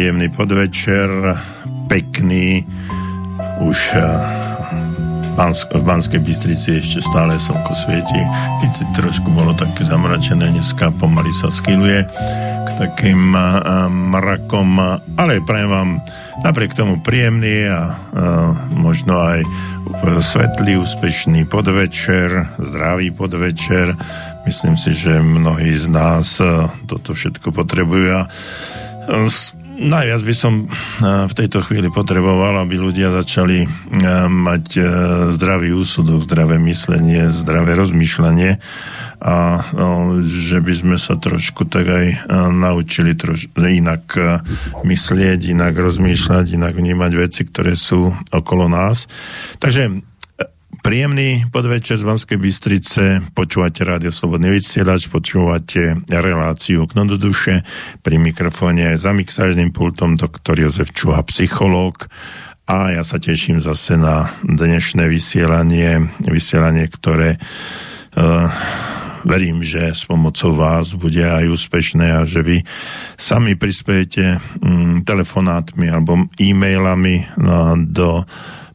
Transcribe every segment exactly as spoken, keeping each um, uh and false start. Príjemný podvečer, pekný, už v Banskej Bystrici ešte stále slnko svieti, keď trošku bolo také zamračené, dneska pomaly sa skyluje k takým mrakom, ale prajem vám napriek tomu príjemný a možno aj svetlý, úspešný podvečer, zdravý podvečer. Myslím si, že mnohí z nás toto všetko potrebujú a najviac by som v tejto chvíli potreboval, aby ľudia začali mať zdravý úsudok, zdravé myslenie, zdravé rozmýšľanie a že by sme sa trošku tak aj naučili troš- inak myslieť, inak rozmýšľať, inak vnímať veci, ktoré sú okolo nás. Takže príjemný podvečer z Banskej Bystrice, počúvate Rádio Slobodný vysielač, počúvate reláciu Okno do duše, pri mikrofóne za mixážnym pultom doktor Jozef Čuha, psychológ, a ja sa teším zase na dnešné vysielanie, vysielanie, ktoré uh, verím, že s pomocou vás bude aj úspešné a že vy sami prispiejete um, telefonátmi alebo e-mailami uh, do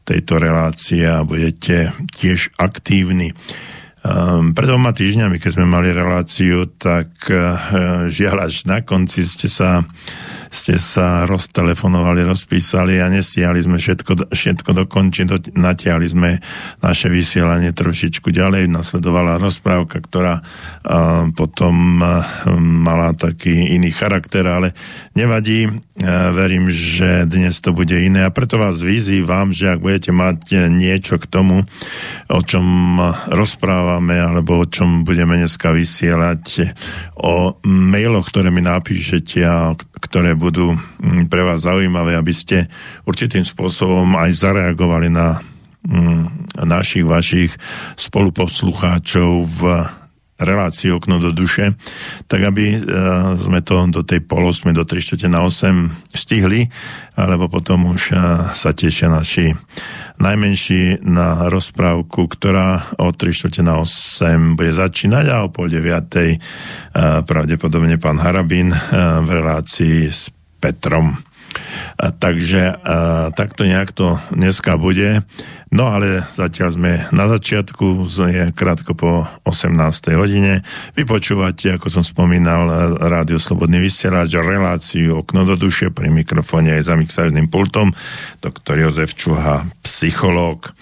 tejto relácie a budete tiež aktívni. Um, pred dvoma týždňami, keď sme mali reláciu, tak uh, žiaľ až na konci ste sa, ste sa roztelefonovali, rozpísali a nestihali sme všetko, všetko dokončiť. Natiahli sme naše vysielanie trošičku ďalej. Nasledovala rozprávka, ktorá uh, potom uh, mala taký iný charakter, ale nevadí. Verím, že dnes to bude iné a preto vás vyzývam, že ak budete mať niečo k tomu, o čom rozprávame alebo o čom budeme dneska vysielať, o mailoch, ktoré mi napíšete a ktoré budú pre vás zaujímavé, aby ste určitým spôsobom aj zareagovali na našich, vašich spoluposlucháčov v reláciu Okno do duše, tak aby sme to do tej polosme, do tri štvrte na osem stihli, alebo potom už sa tešia naši najmenší na rozprávku, ktorá o tri štvrte na osem bude začínať a o pol deviatej pravdepodobne pán Harabín v relácii s Petrom. A takže a, takto nejak to dneska bude. No ale zatiaľ sme na začiatku, je krátko po osemnástej hodine. Vy počúvate, ako som spomínal, Rádio Slobodný vysielač, reláciu Okno do duše, pri mikrofóne aj za mixážnym pultom doktor Jozef Čuha, psychológ.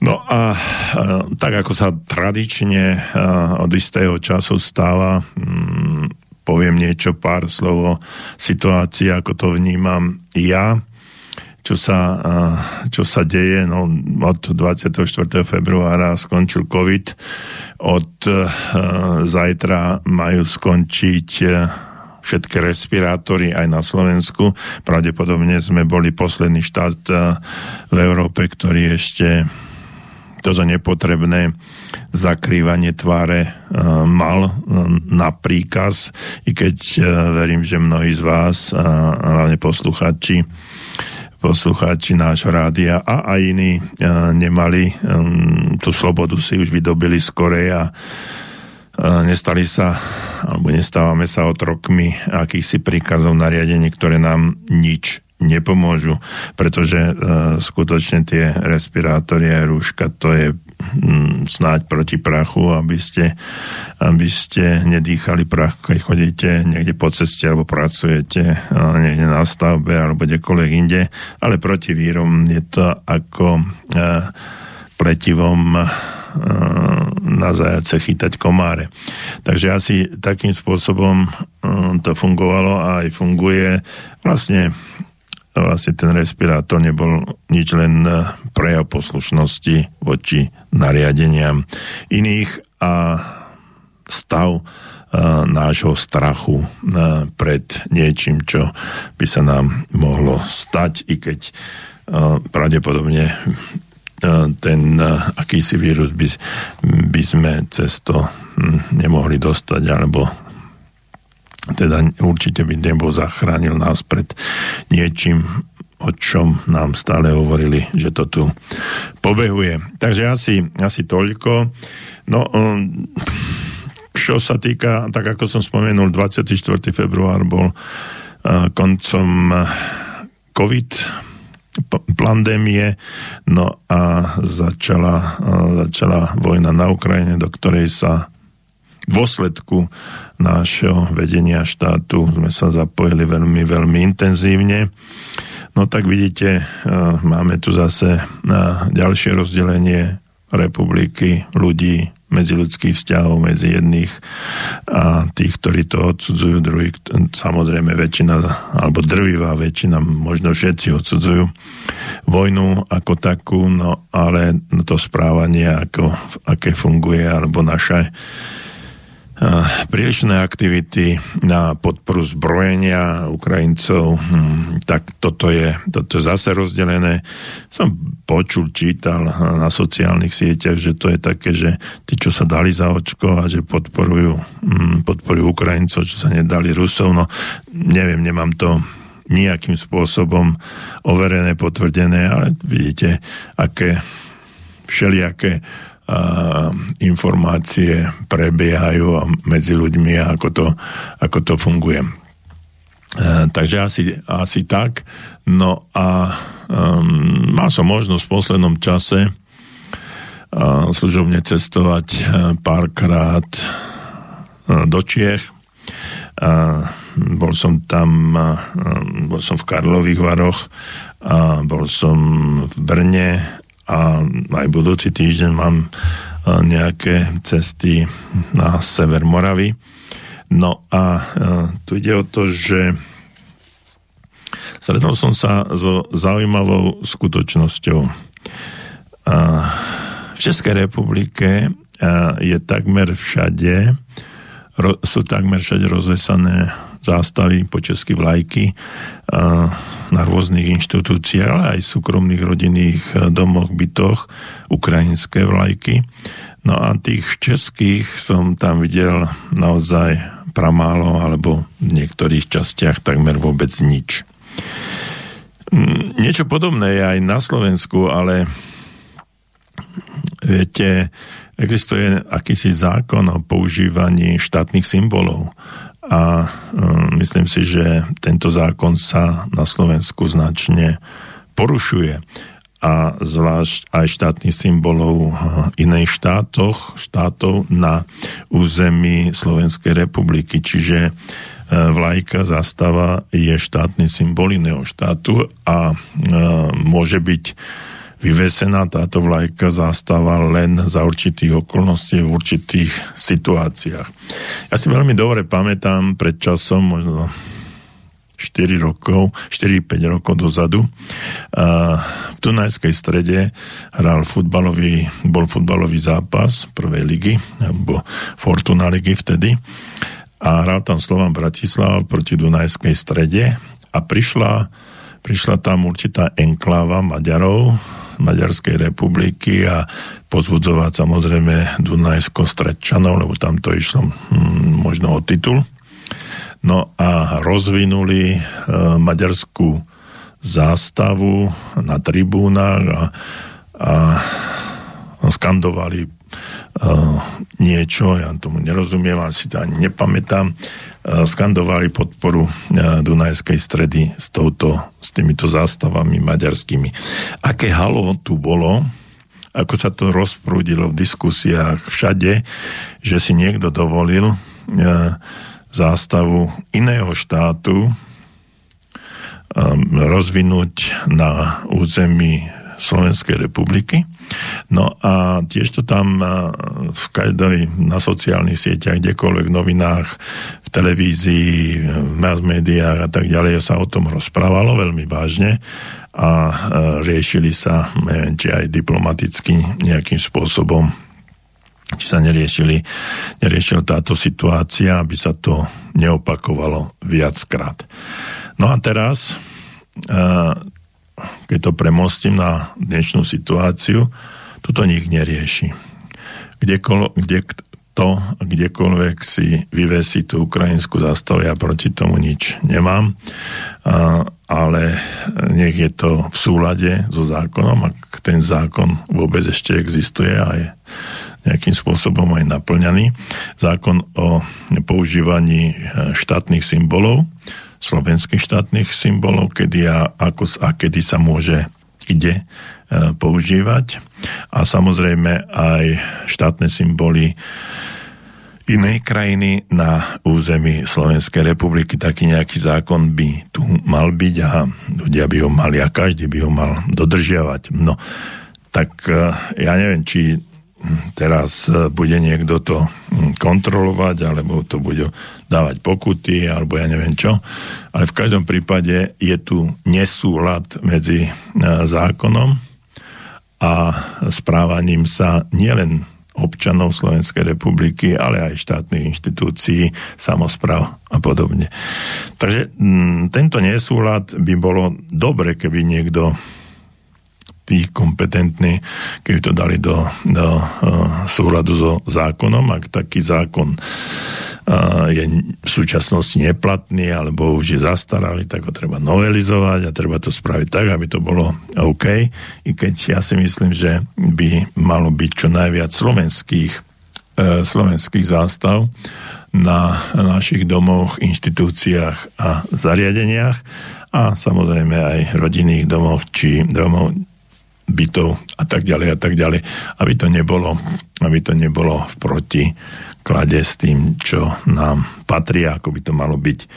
No a tak ako sa tradične od istého času stáva, mm, poviem niečo, pár slov o situácii, ako to vnímam ja, čo sa, čo sa deje. No, od dvadsiateho štvrtého februára skončil COVID, od zajtra majú skončiť všetky respirátory aj na Slovensku. Pravdepodobne sme boli posledný štát v Európe, ktorý ešte toto nepotrebné zakrývanie tváre mal na príkaz, i keď verím, že mnohí z vás, hlavne poslucháči, poslucháči nášho rádia a aj iní nemali tú slobodu, si už vydobili skorej a nestali sa, alebo nestávame sa otrokmi akýchsi príkazov, nariadení, ktoré nám nič nepomôžu, pretože e, skutočne tie respirátory a rúška, to je mm, snáď proti prachu, aby ste, aby ste nedýchali prach, keď chodíte niekde po ceste alebo pracujete a niekde na stavbe alebo kdekoľvek inde, ale proti vírom je to ako e, pletivom e, na zajace chytať komáre. Takže asi takým spôsobom e, to fungovalo a aj funguje. Vlastne vlastne ten respirátor nebol nič, len prejav poslušnosti voči nariadeniam iných a stav nášho strachu pred niečím, čo by sa nám mohlo stať, i keď pravdepodobne ten akýsi vírus by, by sme cez to nemohli dostať, alebo teda určite by nebo zachránil nás pred niečím, o čom nám stále hovorili, že to tu pobehuje. Takže asi, asi toľko. No, čo sa týka, tak ako som spomenul, dvadsiaty štvrtý február bol koncom COVID pandémie, no a začala, začala vojna na Ukrajine, do ktorej sa v dôsledku nášho vedenia štátu sme sa zapojili veľmi, veľmi intenzívne. No tak vidíte, máme tu zase ďalšie rozdelenie republiky, ľudí, medziľudských vzťahov medzi jedných a tých, ktorí to odsudzujú, druhých, samozrejme väčšina, alebo drvivá väčšina, možno všetci odsudzujú vojnu ako takú, no ale to správanie, ako, aké funguje, alebo naše prílišné aktivity na podporu zbrojenia Ukrajincov, tak toto je, toto je zase rozdelené. Som počul, čítal na sociálnych sieťach, že to je také, že tí, čo sa dali za očko a že podporujú, podporujú Ukrajincov, čo sa nedali Rusov, no neviem, nemám to nejakým spôsobom overené, potvrdené, ale vidíte, aké všelijaké a informácie prebiehajú medzi ľuďmi a ako to, ako to funguje. E, takže asi, asi tak. No a um, mal som možnosť v poslednom čase uh, služobne cestovať uh, párkrát uh, do Čiech. Uh, bol som tam, uh, bol som v Karlových Varoch, uh, bol som v Brne, a aj budúci týždeň mám nejaké cesty na sever Moravy. No a tu ide o to, že stretol som sa so zaujímavou skutočnosťou. V Českej republike je takmer všade, sú takmer všade rozvesané zástavy po česky, vlajky na rôznych inštitúciách, ale aj súkromných rodinných domoch, bytoch, ukrajinské vlajky. No a tých českých som tam videl naozaj pramálo, alebo v niektorých častiach takmer vôbec nič. Niečo podobné je aj na Slovensku, ale viete, existuje akýsi zákon o používaní štátnych symbolov. A myslím si, že tento zákon sa na Slovensku značne porušuje. A zvlášť aj štátnych symbolov iných štátoch, štátov na území Slovenskej republiky. Čiže vlajka, zastava je štátny symbol iného štátu a môže byť vyvesená táto vlajka, zástava len za určitých okolností, v určitých situáciách. Ja si veľmi dobre pamätám pred časom, možno štyri rokov, štyri päť rokov dozadu, v Dunajskej Strede hral futbalový, bol futbalový zápas prvej ligy, alebo Fortuna ligy vtedy, a hral tam Slovan Bratislava proti Dunajskej Strede a prišla, prišla tam určitá enkláva Maďarov, Maďarskej republiky a pozbudzovať samozrejme Dunajsko-Stredčanov, lebo tam to išlo hm, možno o titul. No a rozvinuli e, maďarskú zástavu na tribúnach a, a skandovali e, niečo, ja tomu nerozumiem, ale si to ani nepamätám, e, skandovali podporu e, Dunajskej Stredy s touto s týmito zástavami maďarskými. Aké halo tu bolo, ako sa to rozprúdilo v diskusiách všade, že si niekto dovolil e, zástavu iného štátu e, rozvinúť na území Slovenskej republiky. No a tiež to tam v každej, na sociálnych sieťach, kdekoľvek, v novinách, v televízii, v mass médiách a tak ďalej sa o tom rozprávalo veľmi vážne a riešili sa, neviem, či aj diplomaticky nejakým spôsobom, či sa neriešili, neriešila táto situácia, aby sa to neopakovalo viackrát. No a teraz e- keď to premostím na dnešnú situáciu, toto nik nerieši. Kdekolo, kde to, kdekoľvek si vyvesí tú ukrajinskú zástavu, ja proti tomu nič nemám, a, ale nech je to v súlade so zákonom, ak ten zákon vôbec ešte existuje a je nejakým spôsobom aj naplňaný. Zákon o používaní štátnych symbolov, slovenských štátnych symbolov, kedy a, ako, a kedy sa môže kde e, používať. A samozrejme aj štátne symboly inej krajiny na území Slovenskej republiky. Taký nejaký zákon by tu mal byť a ľudia by ho mali a každý by ho mal dodržiavať. No, tak ja neviem, či teraz bude niekto to kontrolovať, alebo to bude dávať pokuty, alebo ja neviem čo. Ale v každom prípade je tu nesúlad medzi zákonom a správaním sa nielen občanov Slovenskej republiky, ale aj štátnych inštitúcií, samospráv a podobne. Takže m, tento nesúlad by bolo dobre, keby niekto tí kompetentní, keby to dali do, do uh, súladu so zákonom. Ak taký zákon uh, je v súčasnosti neplatný alebo už je zastaralý, tak ho treba novelizovať a treba to spraviť tak, aby to bolo OK. I keď ja si myslím, že by malo byť čo najviac slovenských, uh, slovenských zástav na našich domoch, inštitúciách a zariadeniach a samozrejme aj rodinných domov či domov bytov a tak ďalej a tak ďalej, aby to nebolo, aby to nebolo v protiklade s tým, čo nám patrí, ako by to malo byť.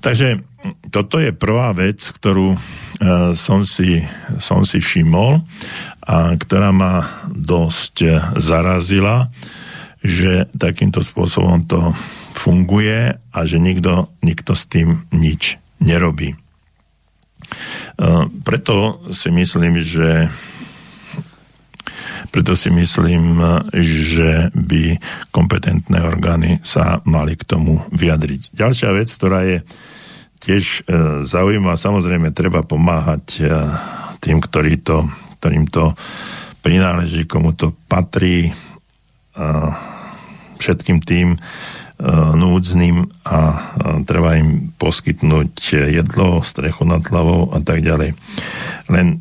Takže toto je prvá vec, ktorú e, som si, som si všimol a ktorá ma dosť zarazila, že takýmto spôsobom to funguje a že nikto, nikto s tým nič nerobí. Preto si myslím, že preto si myslím, že by kompetentné orgány sa mali k tomu vyjadriť. Ďalšia vec, ktorá je tiež zaujímavá, samozrejme treba pomáhať tým, ktorí to, ktorým to prináleží, komu to patrí, všetkým tým núdznym a treba im poskytnúť jedlo, strechu nad hlavou a tak ďalej. Len,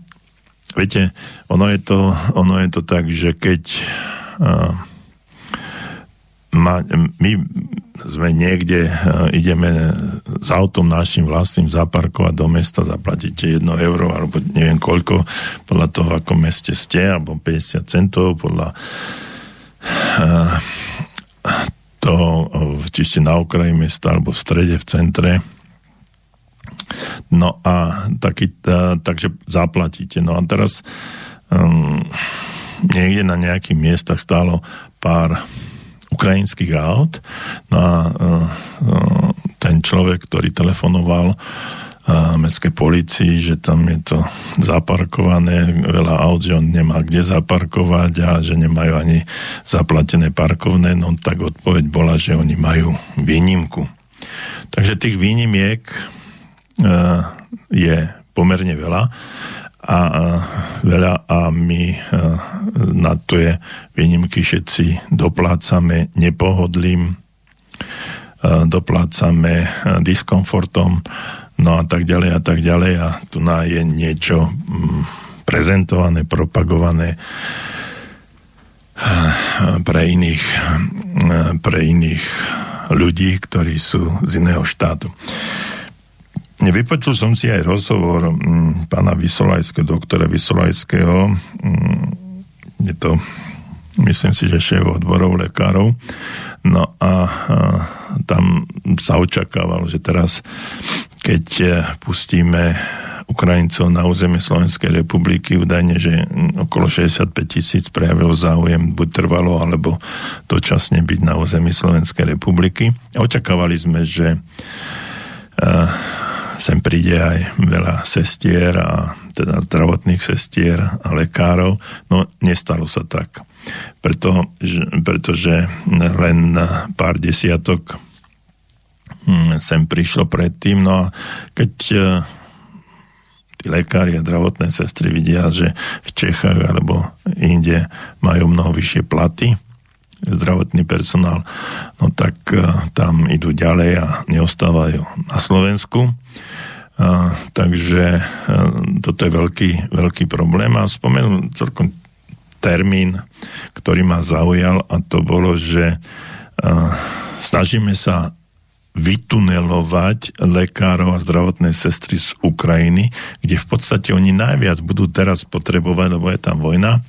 viete, ono je to, ono je to tak, že keď uh, ma, my sme niekde, uh, ideme s autom našim vlastným zaparkovať do mesta, zaplatíte jedno euro alebo neviem koľko, podľa toho, ako meste ste, alebo päťdesiat centov, podľa uh, toho, či ste na okraji mesta alebo v strede, v centre. No a taký, takže zaplatíte. No a teraz um, niekde na nejakých miestach stálo pár ukrajinských aut. No a uh, ten človek, ktorý telefonoval uh, mestskej polícii, že tam je to zaparkované, veľa aut, že on nemá kde zaparkovať a že nemajú ani zaplatené parkovné, no tak odpoveď bola, že oni majú výnimku. Takže tých výnimiek uh, je pomerne veľa a uh, veľa a my uh, na to je výnimky všetci doplácame nepohodlím, uh, doplácame uh, diskomfortom, no a tak ďalej a tak ďalej a tu na je niečo prezentované, propagované pre iných, pre iných ľudí, ktorí sú z iného štátu. Vypočul som si aj rozhovor pána Vysolajského, doktora Vysolajského, je to, myslím si, že šéf odborov lekárov, no a tam sa očakával, že teraz keď pustíme Ukrajincov na územie Slovenskej republiky, údajne, že okolo šesťdesiatpäť tisíc prejavil záujem buď trvalo, alebo dočasne byť na území Slovenskej republiky. Očakávali sme, že uh, sem príde aj veľa sestier a teda zdravotných sestier a lekárov. No, nestalo sa tak. Preto, že, pretože len pár desiatok sem prišlo predtým, no a keď uh, tí lekári a zdravotné sestry vidia, že v Čechách alebo inde majú mnoho vyššie platy, zdravotný personál, no tak uh, tam idú ďalej a neostávajú na Slovensku. Uh, takže uh, toto je veľký, veľký problém a spomenul celkom termín, ktorý ma zaujal a to bolo, že uh, snažíme sa vytunelovať lekárov a zdravotné sestry z Ukrajiny, kde v podstate oni najviac budú teraz potrebovať, lebo je tam vojna,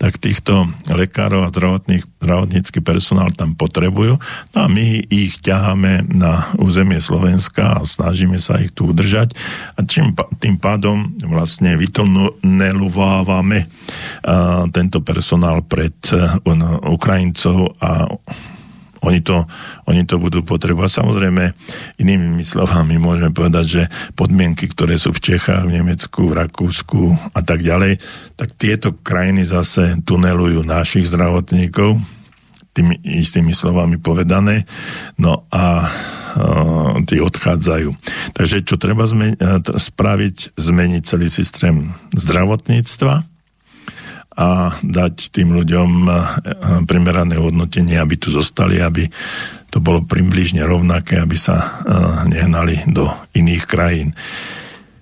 tak týchto lekárov a zdravotnícky personál tam potrebujú. No a my ich ťaháme na územie Slovenska a snažíme sa ich tu udržať a čím, tým pádom vlastne vytunelovávame tento personál pred Ukrajincov a Oni to, oni to budú potrebovať. Samozrejme, inými slovami môžeme povedať, že podmienky, ktoré sú v Čechách, v Nemecku, v Rakúsku a tak ďalej, tak tieto krajiny zase tunelujú našich zdravotníkov, tými istými slovami povedané, no a e, tí odchádzajú. Takže čo treba zmeni- spraviť? Zmeniť celý systém zdravotníctva a dať tým ľuďom primerané hodnotenie, aby tu zostali, aby to bolo približne rovnaké, aby sa nehnali do iných krajín.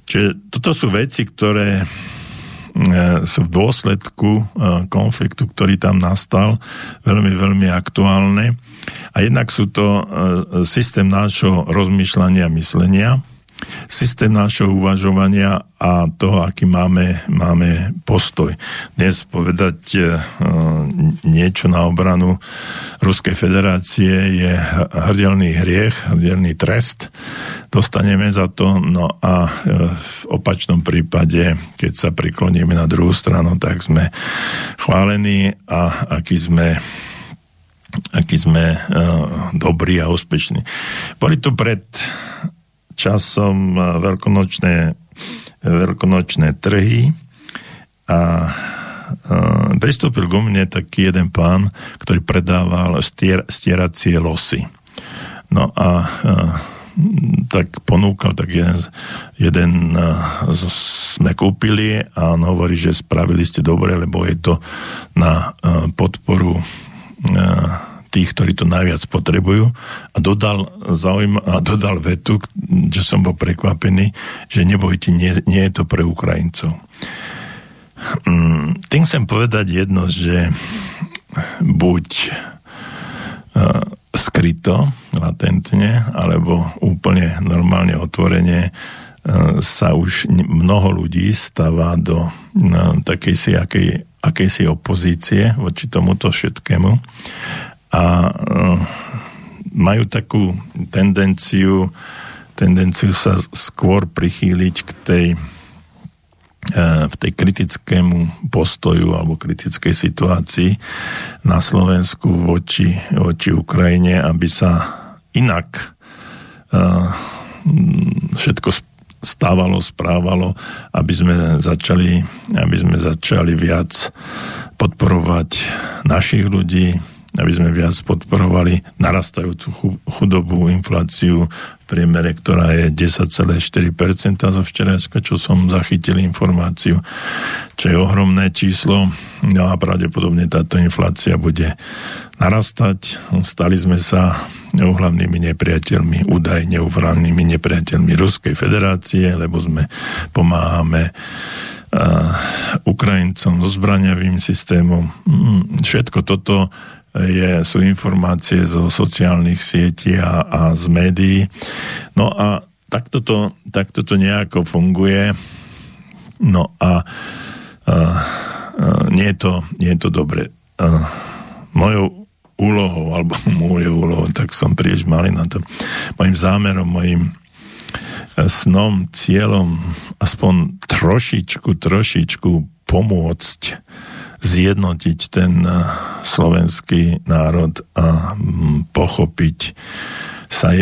Čiže toto sú veci, ktoré sú v dôsledku konfliktu, ktorý tam nastal, veľmi, veľmi aktuálne. A jednak sú to systém nášho rozmýšľania a myslenia, systém nášho uvažovania a toho, aký máme, máme postoj. Dnes povedať e, niečo na obranu Ruskej federácie je hrdelný hriech, hrdelný trest. Dostaneme za to, no a v opačnom prípade, keď sa prikloníme na druhú stranu, tak sme chválení a aký sme aký sme e, dobrí a úspešní. Boli tu pred časom veľkonočné, veľkonočné trhy a pristúpil k mne taký jeden pán, ktorý predával stier, stieracie losy. No a, a tak ponúkal, tak jeden, jeden sme kúpili a on hovorí, že spravili ste dobre, lebo je to na podporu na tých, ktorí to najviac potrebujú a dodal, zaujím, a dodal vetu, že som bol prekvapený, že nebojte, nie, nie je to pre Ukrajincov. Tým chcem povedať jedno, že buď uh, skryto, latentne, alebo úplne normálne otvorenie uh, sa už mnoho ľudí stáva do uh, takej si akej, akejsi opozície voči tomuto všetkému a majú takú tendenciu, tendenciu sa skôr prichýliť k tej, v tej kritickému postoju alebo kritickej situácii na Slovensku voči, voči Ukrajine, aby sa inak všetko stávalo, správalo, aby sme začali, aby sme začali viac podporovať našich ľudí, aby sme viac podporovali narastajúcu chudobu, infláciu v priemere, ktorá je desať celá štyri percent zo včerajska, čo som zachytil informáciu, čo je ohromné číslo. No a pravdepodobne táto inflácia bude narastať. Stali sme sa úhlavnými nepriateľmi, údajne úhlavnými nepriateľmi Ruskej federácie, lebo sme pomáhame Ukrajincom so zbraňovým systémom. Všetko toto Je, sú informácie zo sociálnych sietí a, a z médií. No a takto to, takto to nejako funguje. No a, a, a nie je to, nie je to dobre. A mojou úlohou, alebo mojou úlohou, tak som príliš malý na to, mojim zámerom, mojim snom, cieľom, aspoň trošičku, trošičku pomôcť zjednotiť ten slovenský národ a pochopiť sa,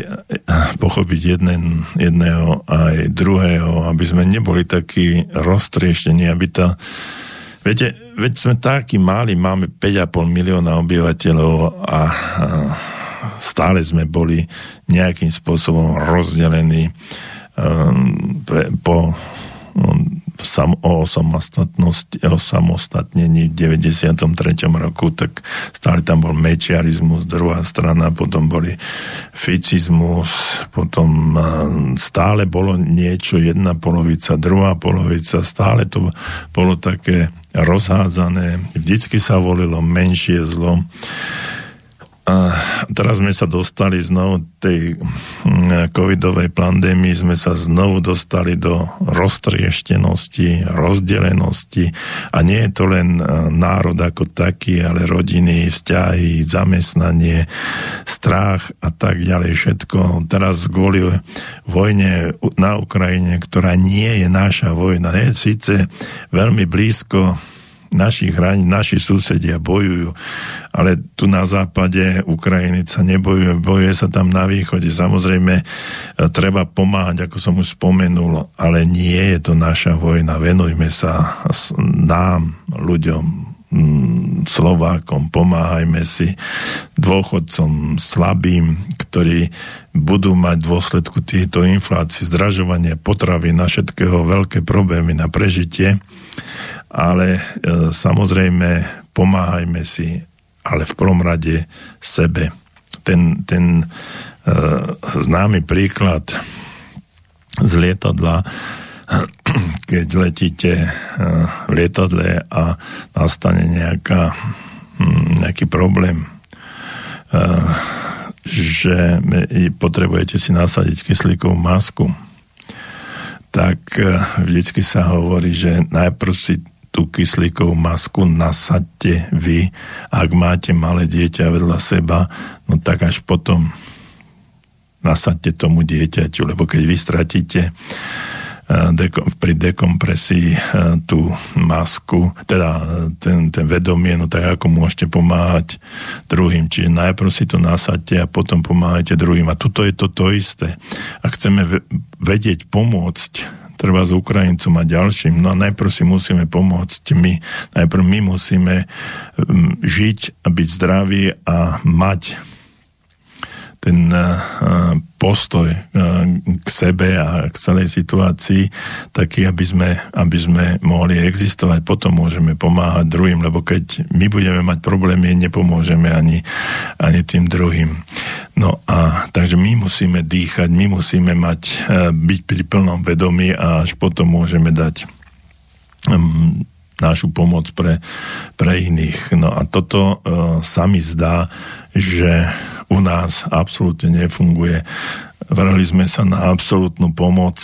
pochopiť jeden, jedného aj druhého, aby sme neboli takí roztrieštení, aby tá... Viete, veď sme takí mali, máme päť a pol milióna obyvateľov a stále sme boli nejakým spôsobom rozdelení po... o samostatnení v deväťdesiatom treťom roku, tak stále tam bol mečiarizmus, druhá strana, potom boli ficizmus, potom stále bolo niečo, jedna polovica, druhá polovica, stále to bolo také rozhádzané, vždycky sa volilo menšie zlo A teraz sme sa dostali znovu tej covidovej pandémii, sme sa znovu dostali do roztrieštenosti, rozdelenosti a nie je to len národ ako taký, ale rodiny, vzťahy, zamestnanie, strach a tak ďalej všetko. Teraz kvôli vojne na Ukrajine, ktorá nie je naša vojna, je síce veľmi blízko našich hraníc, naši susedia bojujú, ale tu na západe Ukrajiny sa nebojuje, bojuje sa tam na východe. Samozrejme, treba pomáhať, ako som už spomenul, ale nie je to naša vojna. Venujme sa nám, ľuďom, Slovákom, pomáhajme si, dôchodcom slabým, ktorí budú mať v dôsledku týchto inflácií, zdražovanie potravín, na všetkého veľké problémy na prežitie, ale e, samozrejme pomáhajme si, ale v prvom rade sebe. Ten, ten e, známy príklad z lietadla, keď letíte v lietadle a nastane nejaká, nejaký problém, že potrebujete si nasadiť kyslíkovú masku, tak vždycky sa hovorí, že najprv si tú kyslíkovú masku nasadte vy. Ak máte malé dieťa vedľa seba, no tak až potom nasadte tomu dieťaťu, lebo keď vy stratíte pri dekompresii tú masku, teda ten, ten vedomie, no tak ako môžete pomáhať druhým. Čiže najprv si to nasadte a potom pomáhajte druhým. A tuto je to to isté. A chceme vedieť pomôcť treba s Ukrajincom a ďalším. No a najprv si musíme pomôcť my. Najprv my musíme žiť a byť zdraví a mať ten postoj k sebe a k celej situácii taký, aby sme, aby sme mohli existovať. Potom môžeme pomáhať druhým, lebo keď my budeme mať problémy, nepomôžeme ani, ani tým druhým. No a takže my musíme dýchať, my musíme mať, byť pri plnom vedomí a až potom môžeme dať um, našu pomoc pre, pre iných. No a toto uh, sa mi zdá, že u nás absolútne nefunguje. Vrhli sme sa na absolútnu pomoc,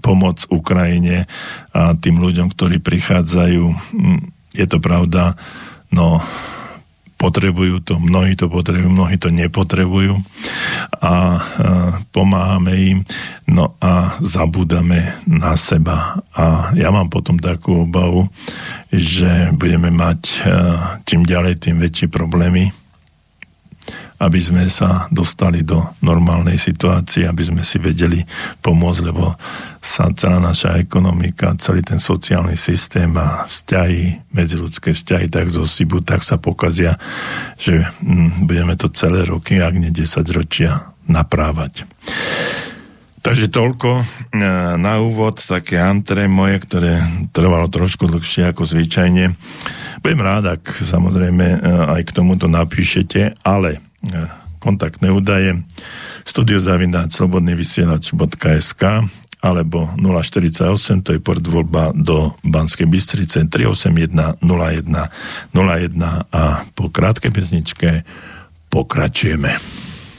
pomoc Ukrajine a tým ľuďom, ktorí prichádzajú. Je to pravda, no potrebujú to, mnohí to potrebujú, mnohí to nepotrebujú a e, pomáhame im, no a zabúdame na seba. A ja mám potom takú obavu, že budeme mať e, čím ďalej, tým väčšie problémy, aby sme sa dostali do normálnej situácie, aby sme si vedeli pomôcť, lebo sa celá naša ekonomika, celý ten sociálny systém a vzťahy, medziľudské vzťahy, tak zo síbu, tak sa pokazia, že hm, budeme to celé roky, ak nie desaťročia, naprávať. Takže toľko na úvod, také antre moje, ktoré trvalo trošku dlhšie ako zvyčajne. Budem rád, ak samozrejme aj k tomuto napíšete, ale kontaktné údaje studio zavináč slobodný vysielač bodka es ká alebo nula štyridsaťosem, to je portvoľba do Banskej Bystrice tri osem jeden nula jeden nula jeden a po krátkej pesničke pokračujeme.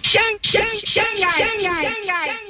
Šang, šang, šang, šang, šang, šang, šang, šang.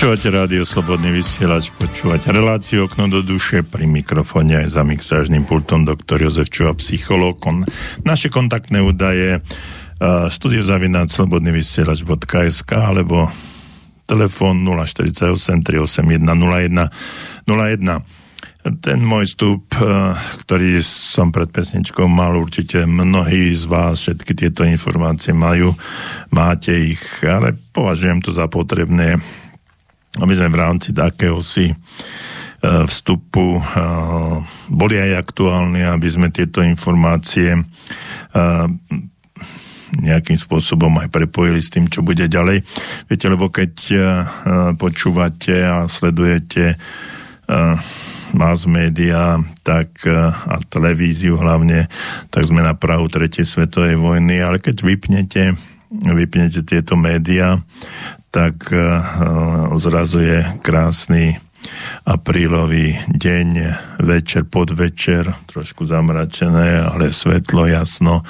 Počúvate Rádio Slobodný vysielač, počúvate reláciu Okno do duše, pri mikrofóne aj za mixážnym pultom doktor Jozef Čuha, psychológ. Naše kontaktné údaje uh, studio zavináč slobodný vysielač bodka es ká alebo telefón nula štyridsaťosem, tridsaťosem, jeden nula jeden nula jeden. Ten môj vstup, uh, ktorý som pred pesničkou mal, určite mnohí z vás všetky tieto informácie majú, máte ich, ale považujem to za potrebné, aby sme v rámci takéhosi vstupu boli aj aktuálni, aby sme tieto informácie nejakým spôsobom aj prepojili s tým, čo bude ďalej. Viete, lebo keď počúvate a sledujete mass média, tak a televíziu hlavne, tak sme na prahu tretej svetovej vojny, ale keď vypnete, vypnete tieto médiá, tak zrazu je krásny aprílový deň, večer, podvečer, trošku zamračené, ale svetlo, jasno,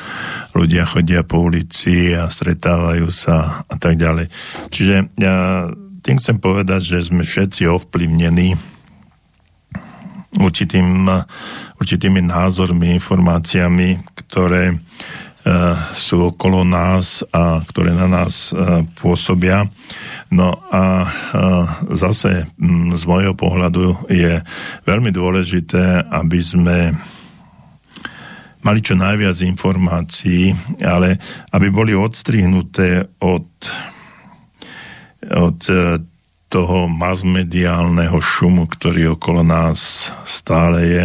ľudia chodia po ulici a stretávajú sa a tak ďalej. Čiže ja tým chcem povedať, že sme všetci ovplyvnení určitým, určitými názormi, informáciami, ktoré sú okolo nás a ktoré na nás pôsobia. No a zase z môjho pohľadu je veľmi dôležité, aby sme mali čo najviac informácií, ale aby boli odstrihnuté od, od toho masmediálneho šumu, ktorý okolo nás stále je.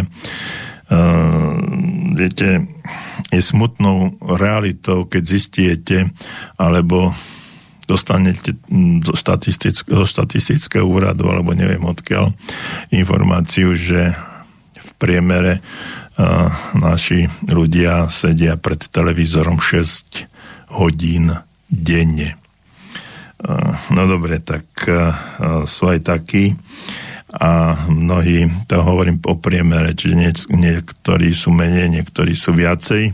Viete, je smutnou realitou, keď zistijete, alebo dostanete do, štatistick- do štatistického úradu, alebo neviem odkiaľ, informáciu, že v priemere uh, naši ľudia sedia pred televízorom šesť hodín denne. Uh, no dobre, tak uh, sú aj takí, a mnohí, to hovorím o priemere, čiže nie, niektorí sú menej, niektorí sú viacej,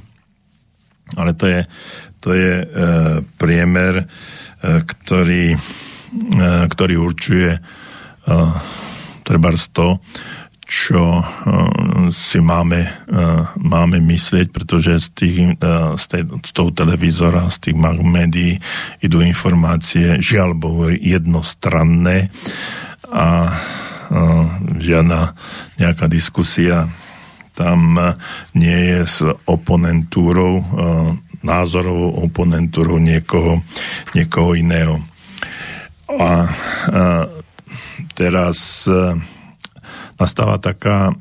ale to je, to je e, priemer, e, ktorý, e, ktorý určuje e, trebárs to, čo e, si máme, e, máme myslieť, pretože z, tých, e, z, tej, z toho televízora, z tých médií idú informácie žiaľbohu jednostranné a žiadna nejaká diskusia tam nie je s oponentúrou, názorovou oponentúrou niekoho, niekoho iného. A teraz nastáva taká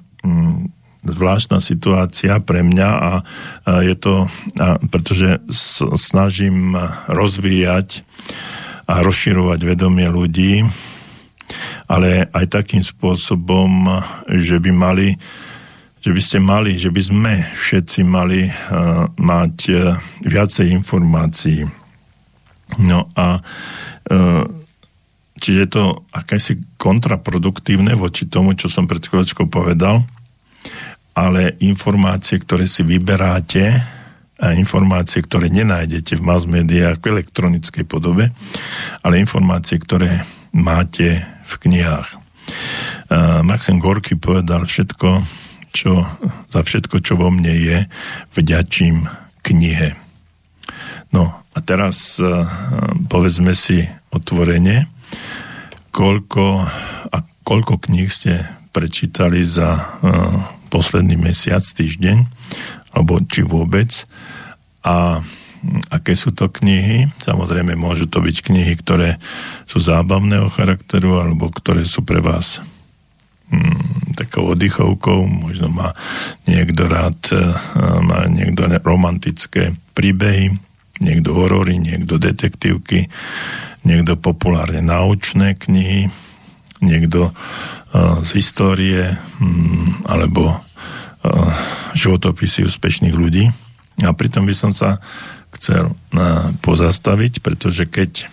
zvláštna situácia pre mňa a je to, pretože snažím rozvíjať a rozširovať vedomie ľudí, ale aj takým spôsobom, že by mali, že by ste mali, že by sme všetci mali uh, mať uh, viacej informácií. No a uh, čiže to akési kontraproduktívne voči tomu, čo som pred chvíľočkou povedal, ale informácie, ktoré si vyberáte a informácie, ktoré nenájdete v mass médiách, v elektronickej podobe, ale informácie, ktoré máte v knihách. Uh, Maxim Gorky povedal všetko, čo, za všetko, čo vo mne je, vďačím knihe. No a teraz uh, povedzme si otvorene, koľko, a koľko kníh ste prečítali za uh, posledný mesiac, týždeň, alebo či vôbec, a aké sú to knihy? Samozrejme, môžu to byť knihy, ktoré sú zábavného charakteru, alebo ktoré sú pre vás hmm, takou oddychovkou. Možno má niekto rád, má niekto romantické príbehy, niekto horory, niekto detektívky, niekto populárne naučné knihy, niekto uh, z histórie, hmm, alebo uh, životopisy úspešných ľudí. A pritom by som sa chcel pozastaviť, pretože keď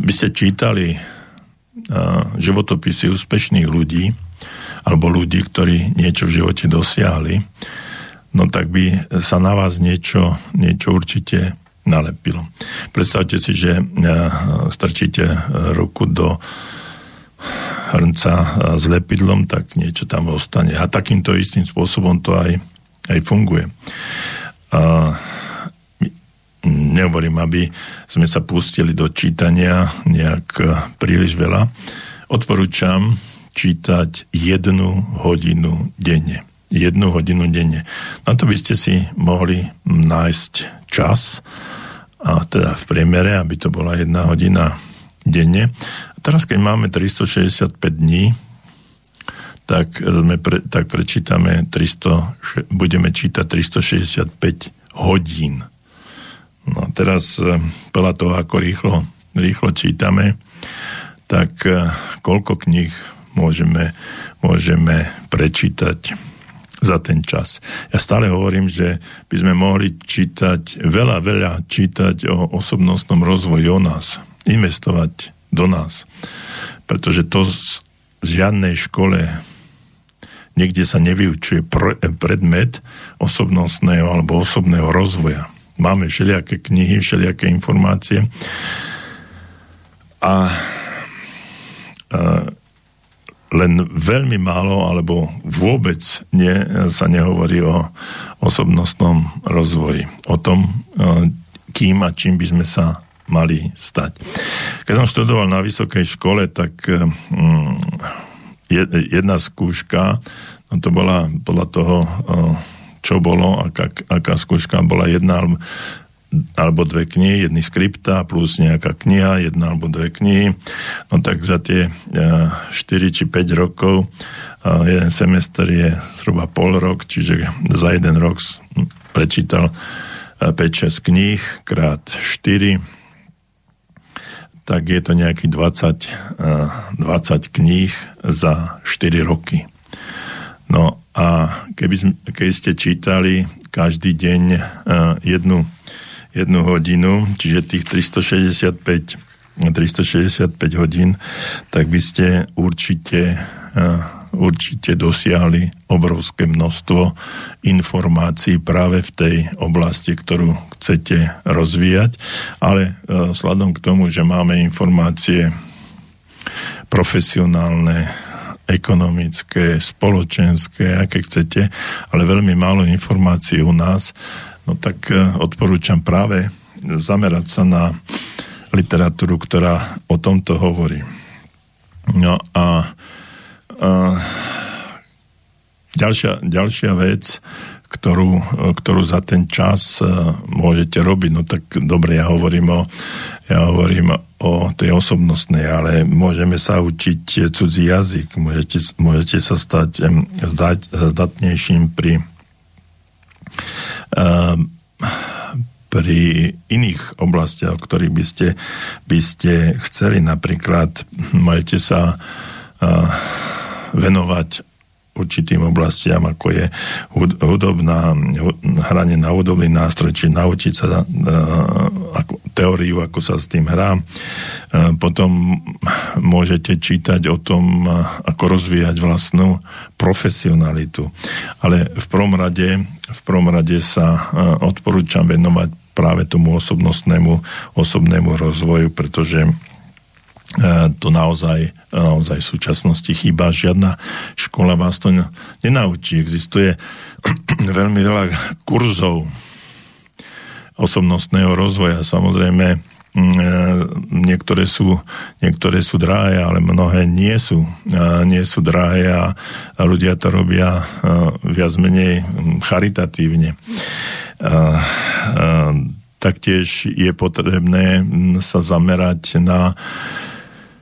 by ste čítali životopisy úspešných ľudí alebo ľudí, ktorí niečo v živote dosiahli, no tak by sa na vás niečo, niečo určite nalepilo. Predstavte si, že strčíte ruku do hrnca s lepidlom, tak niečo tam ostane. A takýmto istým spôsobom to aj, aj funguje. A nehovorím, aby sme sa pustili do čítania nejak príliš veľa. Odporúčam čítať jednu hodinu denne. Jednu hodinu denne. Na to by ste si mohli nájsť čas, a teda v priemere, aby to bola jedna hodina denne. A teraz, keď máme tristošesťdesiatpäť dní, tak, sme pre, tak prečítame tristo, budeme čítať tristošesťdesiatpäť hodín. No teraz, podľa toho, ako rýchlo, rýchlo čítame, tak koľko kníh môžeme, môžeme prečítať za ten čas. Ja stále hovorím, že by sme mohli čítať, veľa, veľa čítať o osobnostnom rozvoji, o nás. Investovať do nás. Pretože to z žiadnej škole niekde sa nevyučuje predmet osobnostného alebo osobného rozvoja. Máme všelijaké knihy, všelijaké informácie. A, a len veľmi málo, alebo vôbec nie, sa nehovorí o osobnostnom rozvoji. O tom, kým a čím by sme sa mali stať. Keď som študoval na vysokej škole, tak jedna skúška, no to bola podľa toho, čo bolo, aká, aká skúška bola jedna alebo dve knihy, jedny skripta plus nejaká kniha, jedna alebo dve knihy. No tak za tie štyri či päť rokov jeden semester je zhruba pol rok, čiže za jeden rok prečítal päť šesť kníh krát štyri, tak je to nejakých dvadsať, dvadsať kníh za štyri roky. No a keby, keby ste čítali každý deň jednu jednu hodinu, čiže tých tristošesťdesiatpäť, tristošesťdesiatpäť hodín, tak by ste určite, určite dosiahli obrovské množstvo informácií práve v tej oblasti, ktorú chcete rozvíjať. Ale vzhľadom k tomu, že máme informácie profesionálne, ekonomické, spoločenské, aké chcete, ale veľmi málo informácií u nás, no tak odporúčam práve zamerať sa na literatúru, ktorá o tomto hovorí. No a, a ďalšia, ďalšia vec, ktorú, ktorú za ten čas môžete robiť, no tak dobre, ja hovorím o, ja hovorím o tej osobnostnej, ale môžeme sa učiť cudzí jazyk, môžete, môžete sa stať zdať, zdatnejším pri pri iných oblastiach, o ktorých by ste, by ste chceli. Napríklad môžete sa venovať určitým oblastiam, ako je hudobná, hranie na hudobný nástroj, či naučiť sa teóriu, ako sa s tým hrá. Potom môžete čítať o tom, ako rozvíjať vlastnú profesionalitu. Ale v prvom rade v prvom rade sa odporúčam venovať práve tomu osobnostnému, osobnému rozvoju, pretože to naozaj, naozaj v súčasnosti chýba. Žiadna škola vás to nenaučí. Existuje veľmi veľa kurzov osobnostného rozvoja. Samozrejme, niektoré sú, niektoré sú drahé, ale mnohé nie sú. Nie sú drahé a ľudia to robia viac menej charitatívne. Taktiež je potrebné sa zamerať na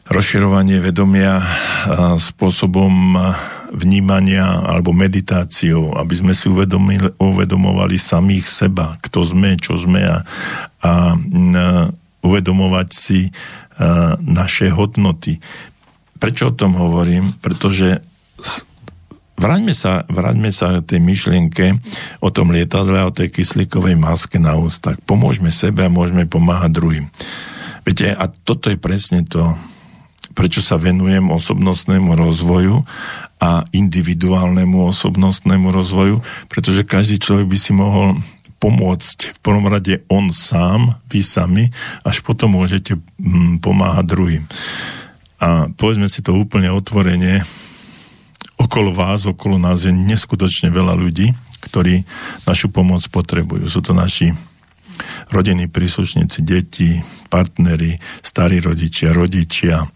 rozširovanie vedomia spôsobom vnímania alebo meditáciou, aby sme si uvedomili, uvedomovali samých seba, kto sme, čo sme a, a uvedomovať si naše hodnoty. Prečo o tom hovorím? Pretože vráťme sa, vráťme sa tej myšlienke o tom lietadle, o tej kyslíkovej maske na ústach. Pomôžme sebe a môžeme pomáhať druhým. Viete, a toto je presne to, prečo sa venujem osobnostnému rozvoju a individuálnemu osobnostnému rozvoju, pretože každý človek by si mohol pomôcť v prvom rade on sám, vy sami, až potom môžete pomáhať druhým. A povedzme si to úplne otvorene, okolo vás, okolo nás je neskutočne veľa ľudí, ktorí našu pomoc potrebujú. Sú to naši rodinní príslušníci, deti, partneri, starí rodičia, rodičia,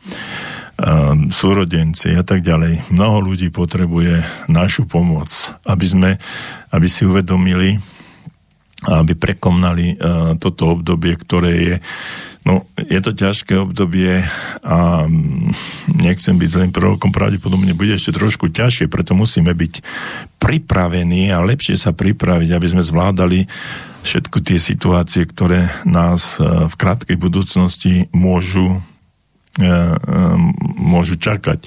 súrodenci a tak ďalej. Mnoho ľudí potrebuje našu pomoc, aby sme, aby si uvedomili, aby prekonali uh, toto obdobie, ktoré je, no, je to ťažké obdobie a um, nechcem byť zlým prorokom, pravdepodobne bude ešte trošku ťažšie, preto musíme byť pripravení a lepšie sa pripraviť, aby sme zvládali všetky tie situácie, ktoré nás uh, v krátkej budúcnosti môžu, uh, uh, môžu čakať.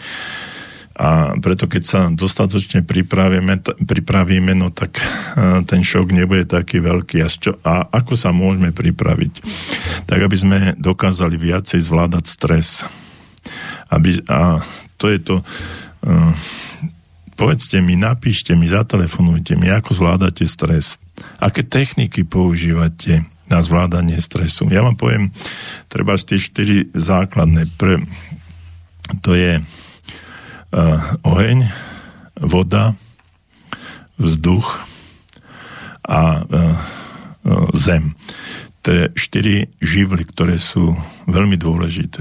A preto, keď sa dostatočne pripravíme, t- pripravíme no tak uh, ten šok nebude taký veľký. A, čo, a ako sa môžeme pripraviť? Tak, aby sme dokázali viacej zvládať stres. Aby, a to je to... Uh, povedzte mi, napíšte mi, zatelefonujte mi, ako zvládate stres. Aké techniky používate na zvládanie stresu? Ja vám poviem, treba z tie štyri základné. Pre, to je... Uh, oheň, voda, vzduch a uh, uh, zem. Teda štyri živly, ktoré sú veľmi dôležité.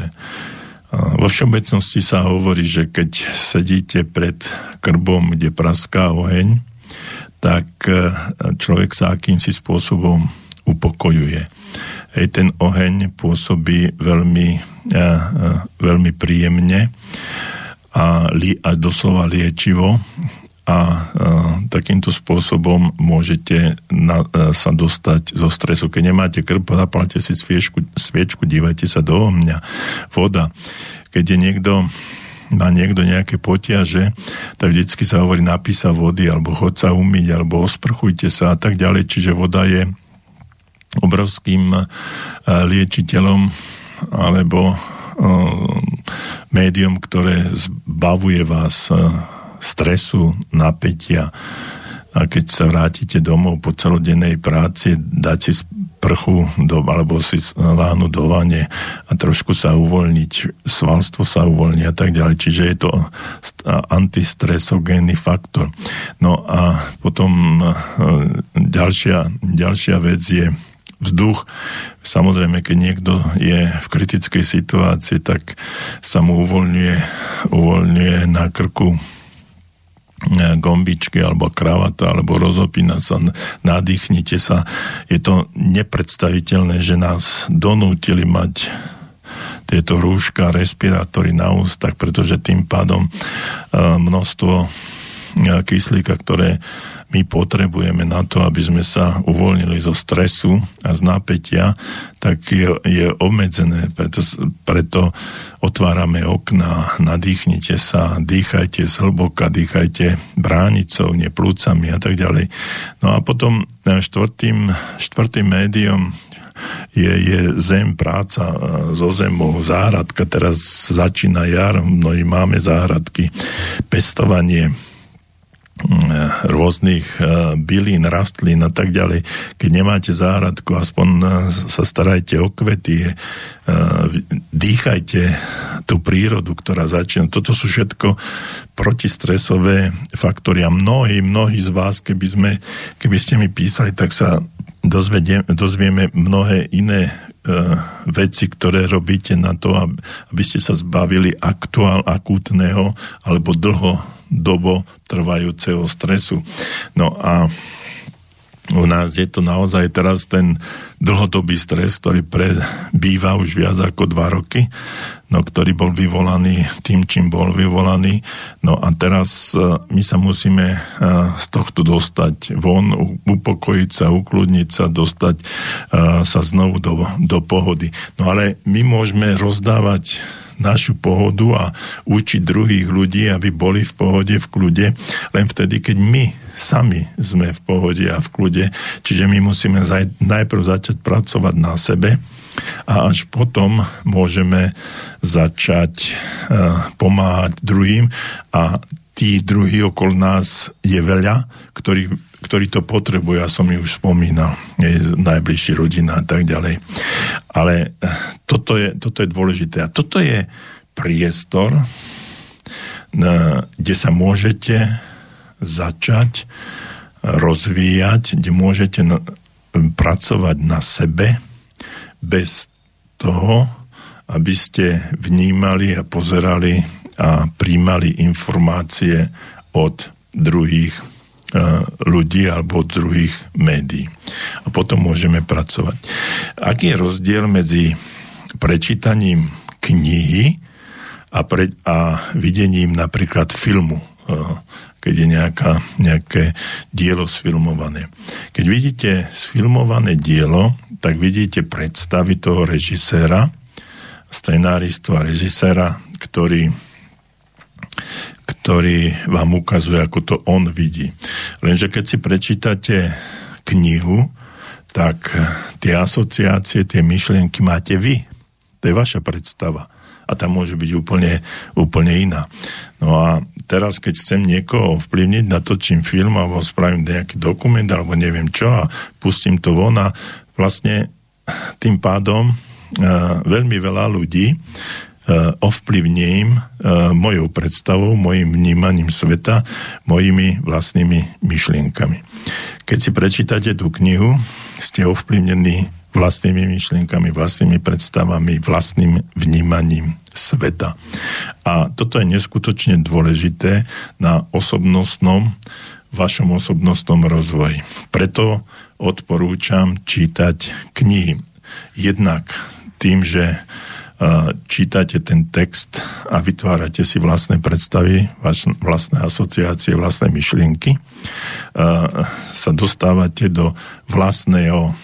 Uh, vo všeobecnosti sa hovorí, že keď sedíte pred krbom, kde praská oheň, tak uh, človek sa akýmsi spôsobom upokojuje. Hej, ten oheň pôsobí veľmi, uh, uh, veľmi príjemne a, li, a doslova liečivo a, a takýmto spôsobom môžete na, a, sa dostať zo stresu. Keď nemáte krb, zapálte si sviečku, sviečku, dívajte sa do ohňa. Voda. Keď je niekto, má niekto nejaké potiaže, tak vždycky sa hovorí napí sa vody, alebo chod sa umyť, alebo osprchujte sa a tak ďalej. Čiže voda je obrovským a, liečiteľom, alebo médium, ktoré zbavuje vás stresu, napätia. A keď sa vrátite domov po celodennej práci, dáte si sprchu alebo si láhnuť do vane a trošku sa uvoľniť, svalstvo sa uvoľní a tak ďalej. Čiže je to antistresogénny faktor. No a potom ďalšia, ďalšia vec je vzduch. Samozrejme, keď niekto je v kritickej situácii, tak sa mu uvoľňuje, uvoľňuje na krku gombičky alebo kravata, alebo rozopína sa, nadýchnite sa. Je to nepredstaviteľné, že nás donútili mať tieto rúška, respirátory na ústach, pretože tým pádom množstvo kyslíka, ktoré my potrebujeme na to, aby sme sa uvoľnili zo stresu a z napätia, tak je, je obmedzené. Preto, preto otvárame okná, nadýchnite sa, dýchajte zhlboka, dýchajte bránicou, nie plúcami a tak ďalej. No a potom štvrtým, štvrtým médium je, je zem, práca so zemou, záhradka. Teraz začína jar, no i máme záhradky, pestovanie rôznych bylín, rastlín a tak ďalej. Keď nemáte záhradku, aspoň sa starajte o kvety, dýchajte tú prírodu, ktorá začína. Toto sú všetko protistresové faktory a mnohí, mnohí z vás, keby sme, keby ste mi písali, tak sa dozvedie, dozvieme mnohé iné veci, ktoré robíte na to, aby ste sa zbavili aktuál, akútneho alebo dlho dobo trvajúceho stresu. No a u nás je to naozaj teraz ten dlhodobý stres, ktorý prebýva už viac ako dva roky, no ktorý bol vyvolaný tým, čím bol vyvolaný. No a teraz my sa musíme z tohto dostať von, upokojiť sa, ukludniť sa, dostať sa znovu do, do pohody. No ale my môžeme rozdávať našu pohodu a učiť druhých ľudí, aby boli v pohode, v kľude, len vtedy, keď my sami sme v pohode a v kľude. Čiže my musíme najprv začať pracovať na sebe a až potom môžeme začať pomáhať druhým a tých druhých okolo nás je veľa, ktorých ktorí to potrebujú, ja som ju už spomínal, jej najbližší rodina a tak ďalej. Ale toto je, toto je dôležité. A toto je priestor, na, kde sa môžete začať rozvíjať, kde môžete na, pracovať na sebe bez toho, aby ste vnímali a pozerali a príjmali informácie od druhých ľudí alebo od druhých médií. A potom môžeme pracovať. Aký je rozdiel medzi prečítaním knihy a, pre, a videním napríklad filmu, keď je nejaká, nejaké dielo sfilmované. Keď vidíte sfilmované dielo, tak vidíte predstavy toho režiséra, scenáristu a režiséra, ktorý ktorý vám ukazuje, ako to on vidí. Lenže keď si prečítate knihu, tak tie asociácie, tie myšlienky máte vy. To je vaša predstava. A tá môže byť úplne, úplne iná. No a teraz, keď chcem niekoho ovplyvniť, natočím film alebo spravím nejaký dokument alebo neviem čo a pustím to von a vlastne tým pádom veľmi veľa ľudí ovplyvním mojou predstavou, mojim vnímaním sveta, mojimi vlastnými myšlienkami. Keď si prečítate tú knihu, ste ovplyvnení vlastnými myšlienkami, vlastnými predstavami, vlastným vnímaním sveta. A toto je neskutočne dôležité na osobnostnom, vašom osobnostnom rozvoji. Preto odporúčam čítať knihy. Jednak tým, že čítate ten text a vytvárate si vlastné predstavy, vlastné asociácie, vlastné myšlienky, sa dostávate do vlastného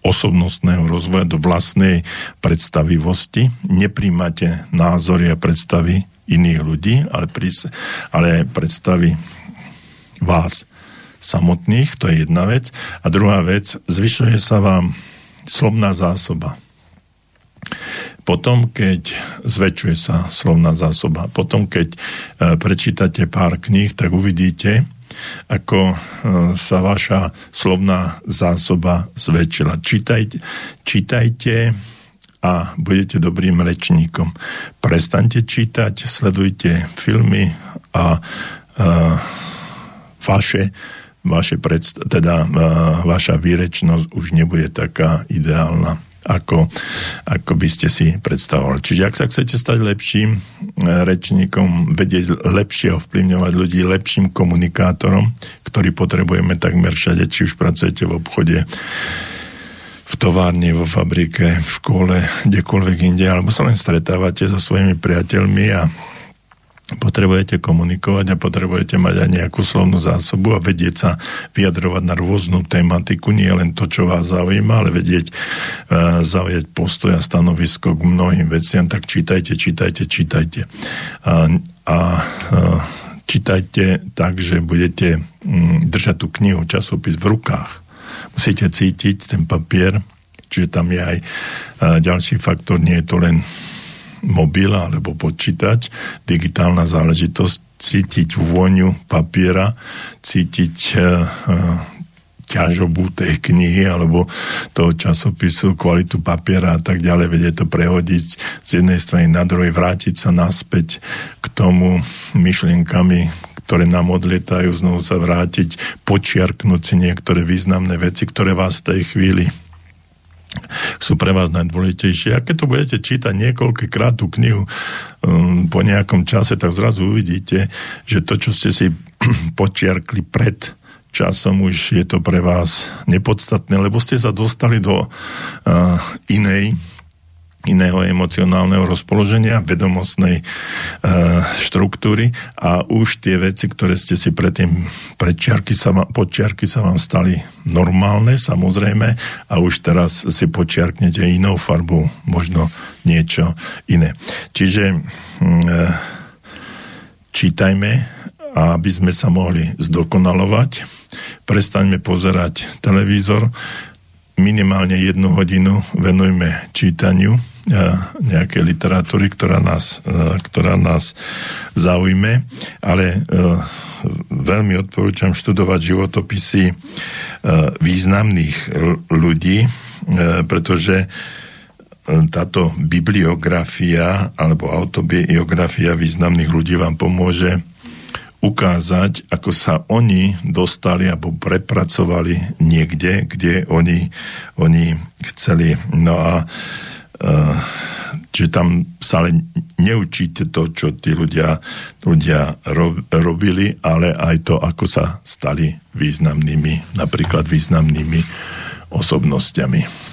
osobnostného rozvoja, do vlastnej predstavivosti. Nepríjmate názory a predstavy iných ľudí, ale predstavy vás samotných, to je jedna vec. A druhá vec, zvyšuje sa vám slovná zásoba. Potom, keď zväčšuje sa slovná zásoba, potom, keď prečítate pár kníh, tak uvidíte, ako sa vaša slovná zásoba zväčšila. Čítajte, čítajte a budete dobrým rečníkom. Prestaňte čítať, sledujte filmy a, a vaše vaše predst- teda, a, vaša výrečnosť už nebude taká ideálna, ako, ako by ste si predstavovali. Čiže ak sa chcete stať lepším rečníkom, vedieť lepšie ovplyvňovať ľudí, lepším komunikátorom, ktorý potrebujeme takmer všade, či už pracujete v obchode, v továrni, vo fabrike, v škole, kdekoľvek inde, alebo sa len stretávate so svojimi priateľmi a potrebujete komunikovať a potrebujete mať aj nejakú slovnú zásobu a vedieť sa vyjadrovať na rôznu tematiku, nie len to, čo vás zaujíma, ale vedieť uh, zaujať postoj a stanovisko k mnohým veciam, tak čítajte, čítajte, čítajte. A, a čítajte tak, že budete mm, držať tú knihu, časopis v rukách. Musíte cítiť ten papier, čiže tam je aj uh, ďalší faktor, nie je to len mobil alebo počítač, digitálna záležitosť, cítiť vôňu papiera, cítiť uh, ťažobu tej knihy alebo toho časopisu, kvalitu papiera a tak ďalej, vedie to prehodiť z jednej strany na druhej, vrátiť sa naspäť k tomu myšlienkami, ktoré nám odlietajú, znovu sa vrátiť, počiarknúť si niektoré významné veci, ktoré vás v tej chvíli sú pre vás najdôležitejšie. A keď to budete čítať niekoľkokrát tú knihu um, po nejakom čase, tak zrazu uvidíte, že to, čo ste si počiarkli pred časom, už je to pre vás nepodstatné, lebo ste sa dostali do uh, inej, iného emocionálneho rozpoloženia, vedomostnej uh, štruktúry a už tie veci, ktoré ste si predtým prečiarky sa vám, počiarky sa vám stali normálne, samozrejme, a už teraz si počiarknete inou farbou, možno niečo iné. Čiže uh, čítajme, aby sme sa mohli zdokonalovať, prestaňme pozerať televízor, minimálne jednu hodinu venujme čítaniu nejakej literatúry, ktorá nás, ktorá nás zaujme, ale veľmi odporúčam študovať životopisy významných ľudí, pretože táto bibliografia alebo autobiografia významných ľudí vám pomôže ukázať, ako sa oni dostali alebo prepracovali niekde, kde oni, oni chceli. No a čiže tam sa ale neučíte to, čo tí ľudia, ľudia robili, ale aj to, ako sa stali významnými, napríklad významnými osobnostiami.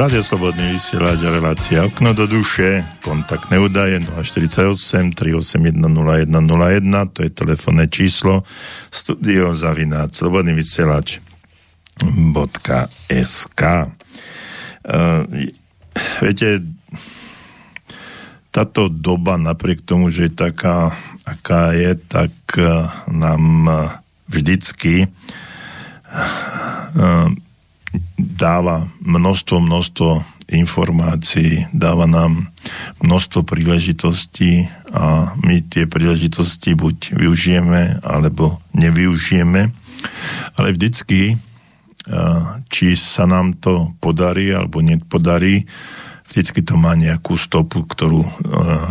Rádio Slobodný vysielač, relácia Okno do duše, kontaktné údaje nula štyridsaťosem, tri osemdesiatjeden, nula sto jeden, to je telefónne číslo, studio zavináč slobodný vysielač bodka es ká. Uh, viete, táto doba, napriek tomu, že je taká, aká je, tak uh, nám uh, vždycky uh, dáva množstvo, množstvo informácií, dáva nám množstvo príležitostí a my tie príležitosti buď využijeme, alebo nevyužijeme. Ale vždycky, či sa nám to podarí, alebo nepodarí, vždycky to má nejakú stopu, ktorú,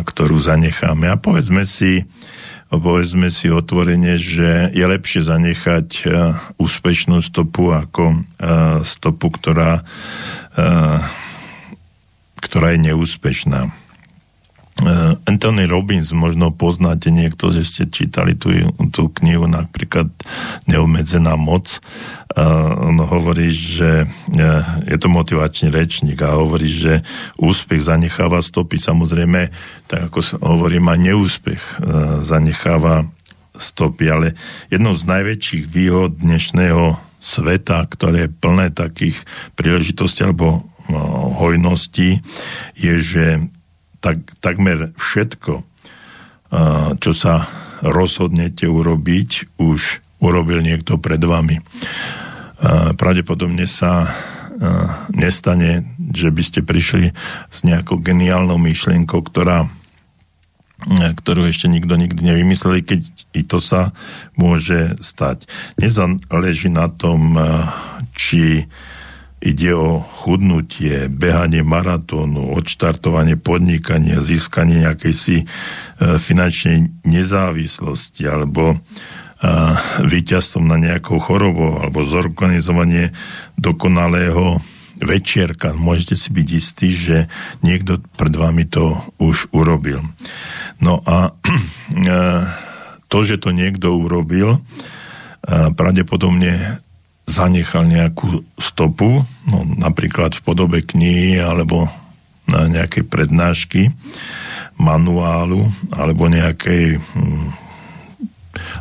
ktorú zanecháme. A povedzme si povedzme si otvorene, že je lepšie zanechať úspešnú stopu ako stopu, ktorá, ktorá je neúspešná. Anthony Robbins, možno poznáte niekto, že ste čítali tú, tú knihu, napríklad Neobmedzená moc. On hovorí, že je to motivačný rečník a hovorí, že úspech zanecháva stopy. Samozrejme, tak ako hovorím, aj neúspech zanecháva stopy, ale jednou z najväčších výhod dnešného sveta, ktoré je plné takých príležitostí alebo hojností, je, že Tak, takmer všetko, čo sa rozhodnete urobiť, už urobil niekto pred vami. Pravdepodobne sa nestane, že by ste prišli s nejakou geniálnou myšlienkou, ktorá, ktorú ešte nikto nikdy nevymyslel, keď i to sa môže stať. Nezáleží na tom, či ide o chudnutie, behanie maratónu, odštartovanie podnikania, získanie nejakejsi finančnej nezávislosti alebo víťazstvom na nejakou chorobou alebo zorganizovanie dokonalého večierka. Môžete si byť istí, že niekto pred vami to už urobil. No a to, že to niekto urobil, pravdepodobne zanechal nejakú stopu, no, napríklad v podobe knihy alebo na nejakej prednášky, manuálu alebo nejakej hm,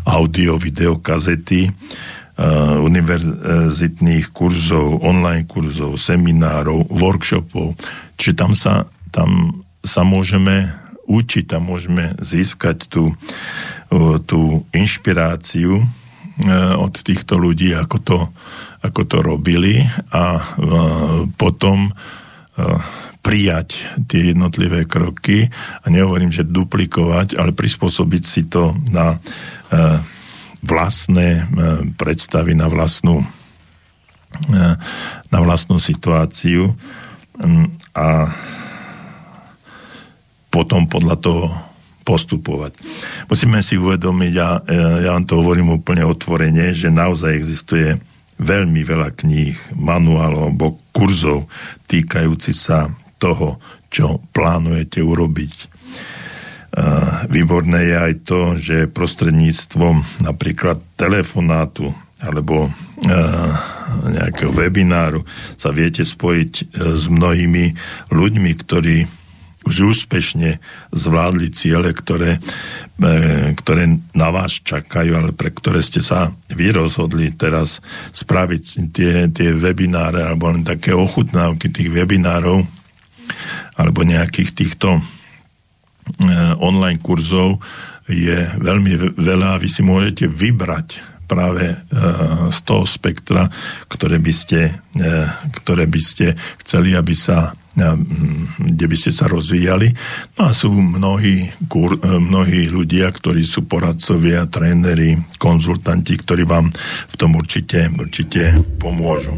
audio-videokazety, uh, univerzitných kurzov, online kurzov, seminárov, workshopov. Čiže tam sa, tam sa môžeme učiť, tam môžeme získať tú, uh, tú inšpiráciu od týchto ľudí, ako to, ako to robili a potom prijať tie jednotlivé kroky a nehovorím, že duplikovať, ale prispôsobiť si to na vlastné predstavy, na vlastnú, na vlastnú situáciu a potom podľa toho postupovať. Musíme si uvedomiť, ja, ja vám to hovorím úplne otvorene, že naozaj existuje veľmi veľa kníh, manuálov alebo kurzov týkajúci sa toho, čo plánujete urobiť. Výborné je aj to, že prostredníctvom napríklad telefonátu alebo nejakého webináru sa viete spojiť s mnohými ľuďmi, ktorí už úspešne zvládli ciele, ktoré, ktoré na vás čakajú, ale pre ktoré ste sa vy rozhodli teraz spraviť tie, tie webináre alebo len také ochutnávky tých webinárov alebo nejakých týchto online kurzov je veľmi veľa a vy si môžete vybrať práve z toho spektra, ktoré by ste, ktoré by ste chceli, aby sa kde by ste sa rozvíjali. No a sú mnohí, kur, mnohí ľudia, ktorí sú poradcovia, tréneri, konzultanti, ktorí vám v tom určite, určite pomôžu.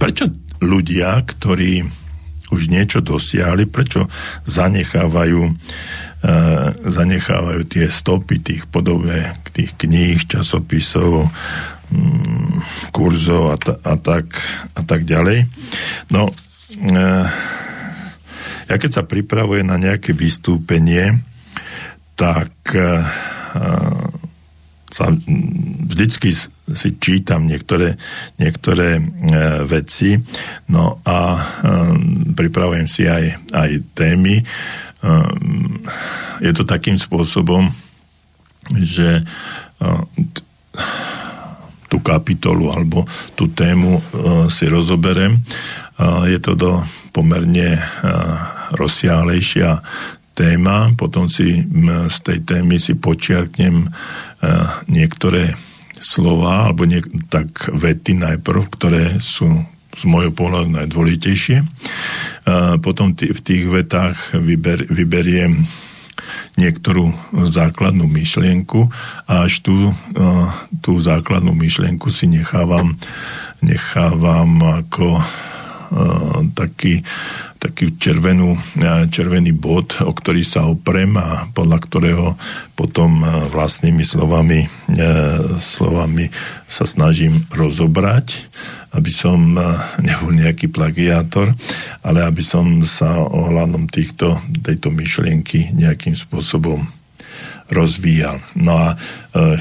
Prečo ľudia, ktorí už niečo dosiahli, prečo zanechávajú, zanechávajú tie stopy tých podobne tých kníh, časopisov, kurzov a, t- a, tak, a tak ďalej. No, e, ja keď sa pripravuje na nejaké vystúpenie, tak e, sa vždycky si čítam niektoré, niektoré e, veci, no a e, pripravujem si aj, aj témy. E, je to takým spôsobom, že e, tú kapitolu alebo tú tému e, si rozoberem. E, je to do pomerne e, rozsiahlejšia téma, potom si m, z tej témy si počiarknem e, niektoré slova alebo niek- tak vety najprv, ktoré sú z môjho pohľadu najdôležitejšie. E, potom t- v tých vetách vyber- vyberiem niektorú základnú myšlienku a až tú, tú základnú myšlienku si nechávam, nechávam ako taký, taký červenú, červený bod, o ktorý sa oprem a podľa ktorého potom vlastnými slovami, slovami sa snažím rozobrať, aby som nebol nejaký plagiátor, ale aby som sa ohľadom týchto, tejto myšlienky nejakým spôsobom rozvíjal. No a e,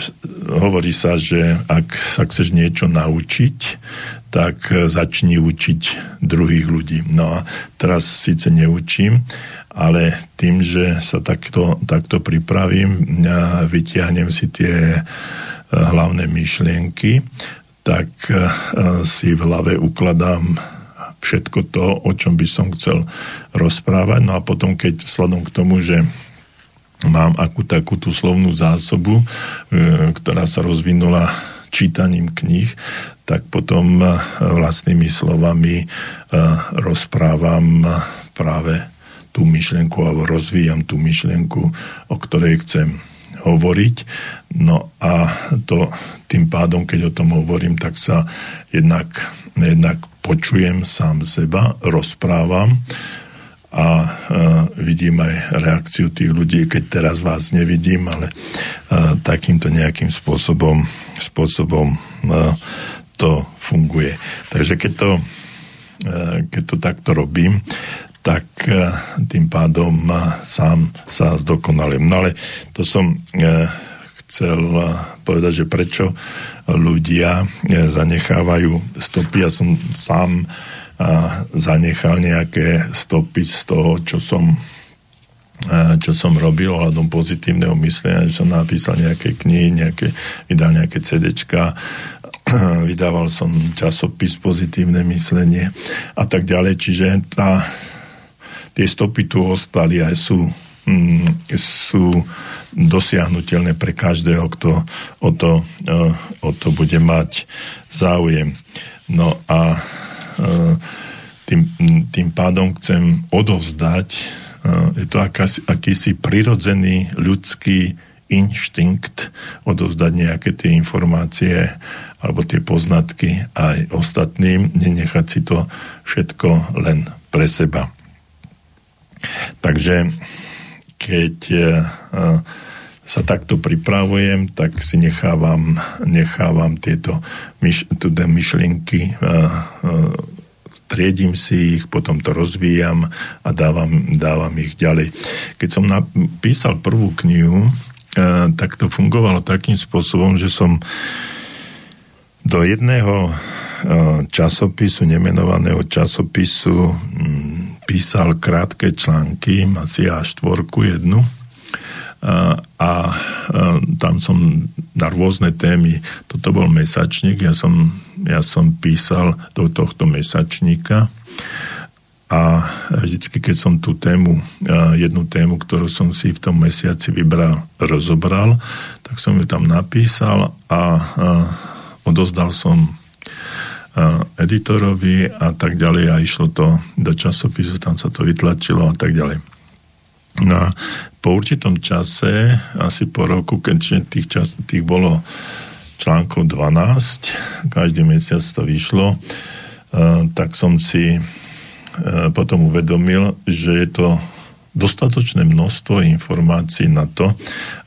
hovorí sa, že ak sa chceš niečo naučiť, tak začni učiť druhých ľudí. No a teraz síce neučím, ale tým, že sa takto, takto pripravím a vytiahnem si tie hlavné myšlienky, tak e, si v hlave ukladám všetko to, o čom by som chcel rozprávať. No a potom, keď vzhľadom k tomu, že mám akú takú tú slovnú zásobu, ktorá sa rozvinula čítaním kníh, tak potom vlastnými slovami rozprávam práve tú myšlienku alebo rozvíjam tú myšlienku, o ktorej chcem hovoriť. No a to tým pádom, keď o tom hovorím, tak sa jednak, jednak počujem sám seba, rozprávam a e, vidím aj reakciu tých ľudí, keď teraz vás nevidím, ale e, takýmto nejakým spôsobom, spôsobom e, to funguje. Takže keď to, e, keď to takto robím, tak e, tým pádom e, sám sa zdokonalujem. No ale to som e, chcel povedať, že prečo ľudia e, zanechávajú stopy. Ja som sám a zanechal nejaké stopy z toho, čo som, čo som robil ohľadom pozitívneho myslenia, že som napísal nejaké knihy, nejaké, vydal nejaké CDčka, vydával som časopis Pozitívne myslenie a tak ďalej. Čiže tá, tie stopy tu ostali a sú, mm, sú dosiahnuteľné pre každého, kto o to, o to bude mať záujem. No a Tým, tým pádom chcem odovzdať, je to akasi, akýsi prirodzený ľudský inštinkt odovzdať nejaké tie informácie alebo tie poznatky aj ostatným, nenechať si to všetko len pre seba. Takže keď sa takto pripravujem, tak si nechávam, nechávam tieto myš, myšlienky, triedím si ich, potom to rozvíjam a dávam, dávam ich ďalej. Keď som napísal prvú knihu, tak to fungovalo takým spôsobom, že som do jedného časopisu, nemenovaného časopisu, písal krátke články, asi á štyri jednu, A, a tam som na rôzne témy, toto bol mesačník, ja som, ja som písal do tohto mesačníka a vždycky, keď som tú tému, jednu tému, ktorú som si v tom mesiaci vybral, rozobral, tak som ju tam napísal a, a odozdal som editorovi a tak ďalej a išlo to do časopisu, tam sa to vytlačilo a tak ďalej. No po určitom čase, asi po roku, keďže tých, čas, tých bolo článkov dvanásť, každý mesiac to vyšlo, tak som si potom uvedomil, že je to dostatočné množstvo informácií na to,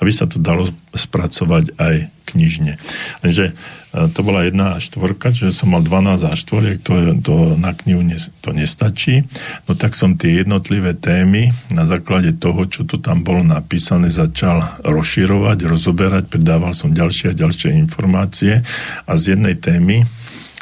aby sa to dalo spracovať aj knižne. Lenže to bola jedna a štvorka, čiže som mal dvanásť a štvoriek, to, to na knihu ne, to nestačí. No tak som tie jednotlivé témy na základe toho, čo to tam bolo napísané, začal rozširovať, rozoberať, pridával som ďalšie a ďalšie informácie a z jednej témy,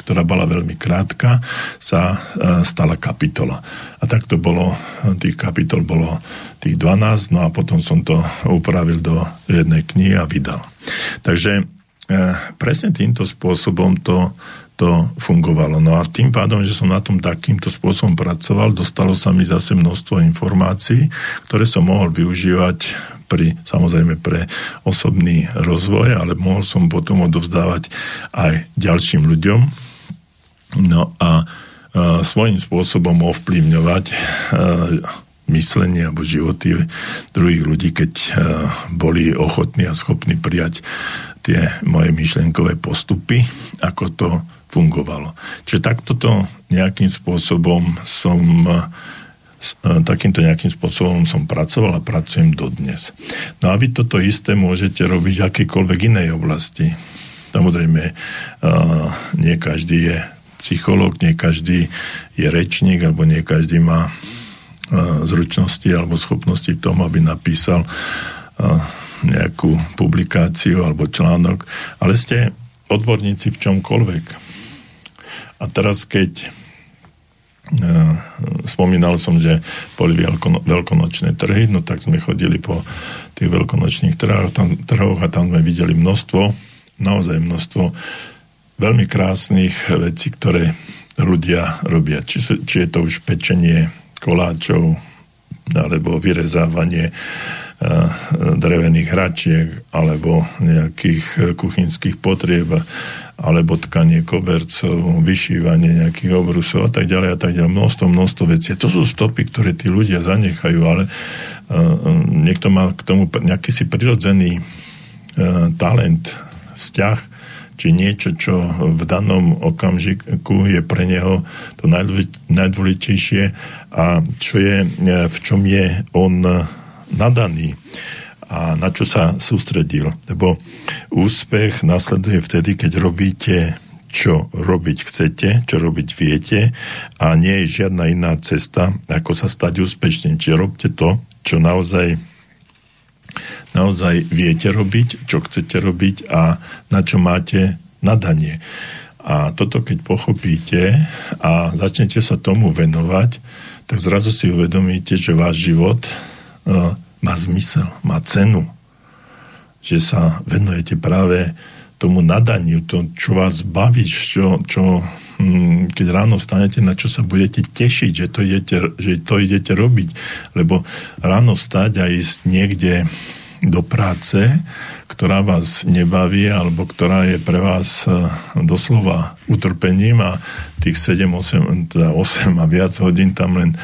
ktorá bola veľmi krátka, sa stala kapitola. A tak to bolo, tých kapitol bolo tých dvanásť, no a potom som to upravil do jednej knihy a vydal. Takže presne týmto spôsobom to, to fungovalo. No a tým pádom, že som na tom takýmto spôsobom pracoval, dostalo sa mi zase množstvo informácií, ktoré som mohol využívať pri, samozrejme pre osobný rozvoj, ale mohol som potom odovzdávať aj ďalším ľuďom. No a, a svojím spôsobom ovplyvňovať a, myslenie alebo životy druhých ľudí, keď a, boli ochotní a schopní prijať tie moje myšlienkové postupy, ako to fungovalo. Čiže takto to nejakým spôsobom som takýmto nejakým spôsobom som pracoval a pracujem dodnes. No a vy toto isté môžete robiť v akejkoľvek inej oblasti. Samozrejme, nie každý je psychológ, nie každý je rečník, alebo nie každý má zručnosti alebo schopnosti v tom, aby napísal nejakú publikáciu alebo článok, ale ste odborníci v čomkoľvek. A teraz, keď spomínal som, že boli veľkonočné trhy, no tak sme chodili po tých veľkonočných trhoch a tam sme videli množstvo, naozaj množstvo veľmi krásnych vecí, ktoré ľudia robia. Či, či je to už pečenie koláčov, alebo vyrezávanie drevených hračiek, alebo nejakých kuchynských potrieb, alebo tkanie kobercov, vyšívanie nejakých obrusov a tak ďalej a tak ďalej. Množstvo, množstvo vecí. To sú stopy, ktoré tí ľudia zanechajú, ale niekto má k tomu nejaký si prirodzený talent, vzťah, či niečo, čo v danom okamžiku je pre neho to najdôležitejšie a čo je, v čom je on nadaný a na čo sa sústredil. Lebo úspech nasleduje vtedy, keď robíte, čo robiť chcete, čo robiť viete a nie je žiadna iná cesta, ako sa stať úspešným. Čiže robte to, čo naozaj naozaj viete robiť, čo chcete robiť a na čo máte nadanie. A toto, keď pochopíte a začnete sa tomu venovať, tak zrazu si uvedomíte, že váš život má zmysel, má cenu. Že sa venujete práve tomu nadaniu, to, čo vás baví, čo, čo, keď ráno vstanete, na čo sa budete tešiť, že to idete, že to idete robiť. Lebo ráno vstať a ísť niekde do práce, ktorá vás nebaví, alebo ktorá je pre vás doslova utrpením a tých sedem osem, teda osem a viac hodín tam len,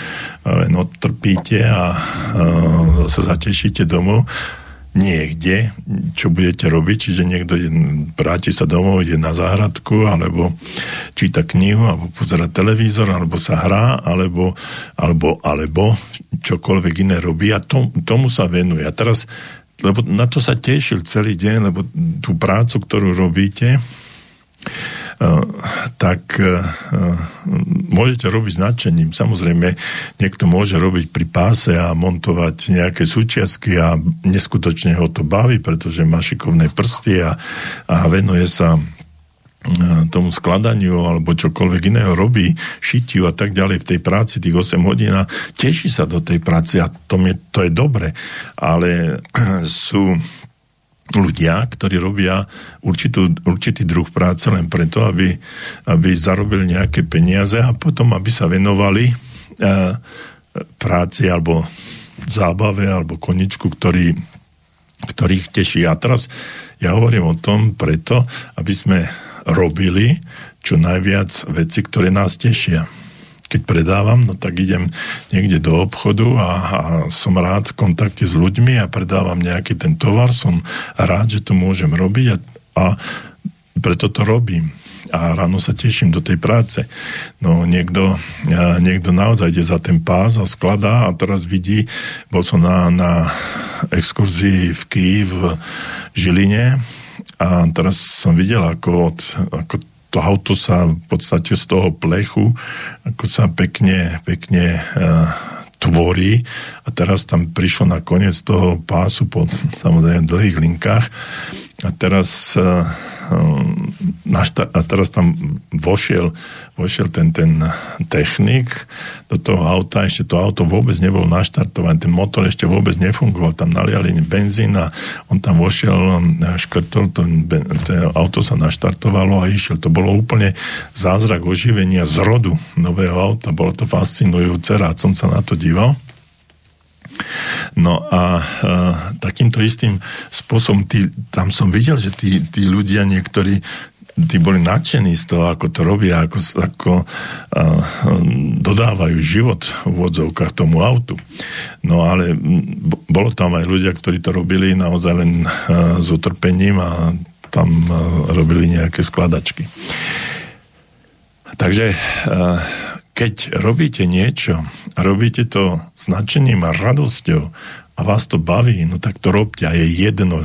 len odtrpíte a, a sa zatešíte domov niekde, čo budete robiť, čiže niekto vráti sa domov, ide na záhradku, alebo číta knihu, alebo pozerá televízor, alebo sa hrá, alebo, alebo, alebo čokoľvek iné robí a tom, tomu sa venuje. A teraz lebo na to sa tešil celý deň, lebo tú prácu, ktorú robíte, tak môžete robiť s nadšením. Samozrejme, niekto môže robiť pri páse a montovať nejaké súčiastky a neskutočne ho to baví, pretože má šikovné prsty a, a venuje sa tomu skladaniu alebo čokoľvek iného robí, šitiu a tak ďalej v tej práci, tých osem hodín a teší sa do tej práce a to je, to je dobre, ale sú ľudia, ktorí robia určitú, určitý druh práce len preto, aby, aby zarobili nejaké peniaze a potom, aby sa venovali práci alebo zábave alebo koničku, ktorý ktorých teší. A teraz ja hovorím o tom preto, aby sme robili čo najviac veci, ktoré nás tešia. Keď predávam, no tak idem niekde do obchodu a, a som rád v kontakte s ľuďmi a predávam nejaký ten tovar, som rád, že to môžem robiť a, a preto to robím. A ráno sa teším do tej práce. No niekto, niekto naozaj ide za ten pás a skladá a teraz vidí, bol som na, na exkurzii v Kii v Žiline a teraz som videl, ako, od, ako to auto sa v podstate z toho plechu, ako sa pekne, pekne uh, tvorí a teraz tam prišlo na koniec toho pásu po samozrejme dlhých linkách a teraz uh, našta- a teraz tam vošiel, vošiel ten, ten technik do toho auta, ešte to auto vôbec nebolo naštartované, ten motor ešte vôbec nefungoval, tam naliali benzín a on tam vošiel, škrtol, to, to auto sa naštartovalo a išiel. To bolo úplne zázrak oživenia zrodu nového auta, bolo to fascinujúce, rád som sa na to díval. No a, a takýmto istým spôsobom, tí, tam som videl, že tí, tí ľudia niektorí, tí boli nadšení z toho, ako to robia, ako, ako a, a dodávajú život v odzovkách tomu autu. No ale b- bolo tam aj ľudia, ktorí to robili naozaj len a, s utrpením a tam a, robili nejaké skladačky. Takže keď robíte niečo a robíte to s nadšením a radosťou a vás to baví, no tak to robte a je jedno,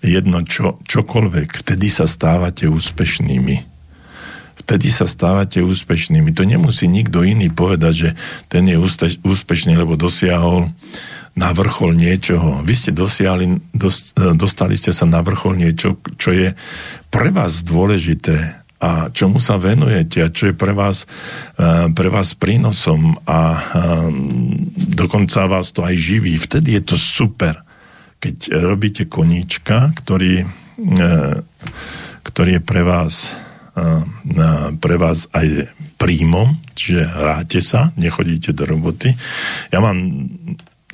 jedno čo, čokoľvek. Vtedy sa stávate úspešnými. Vtedy sa stávate úspešnými. To nemusí nikto iný povedať, že ten je úspešný, lebo dosiahol na vrchol niečoho. Vy ste dosiahli, dostali ste sa na vrchol niečo, čo je pre vás dôležité a čomu sa venujete a čo je pre vás, pre vás prínosom a dokonca vás to aj živí. Vtedy je to super, keď robíte koníčka, ktorý, ktorý je pre vás, pre vás aj príjmom, čiže hráte sa, nechodíte do roboty. Ja mám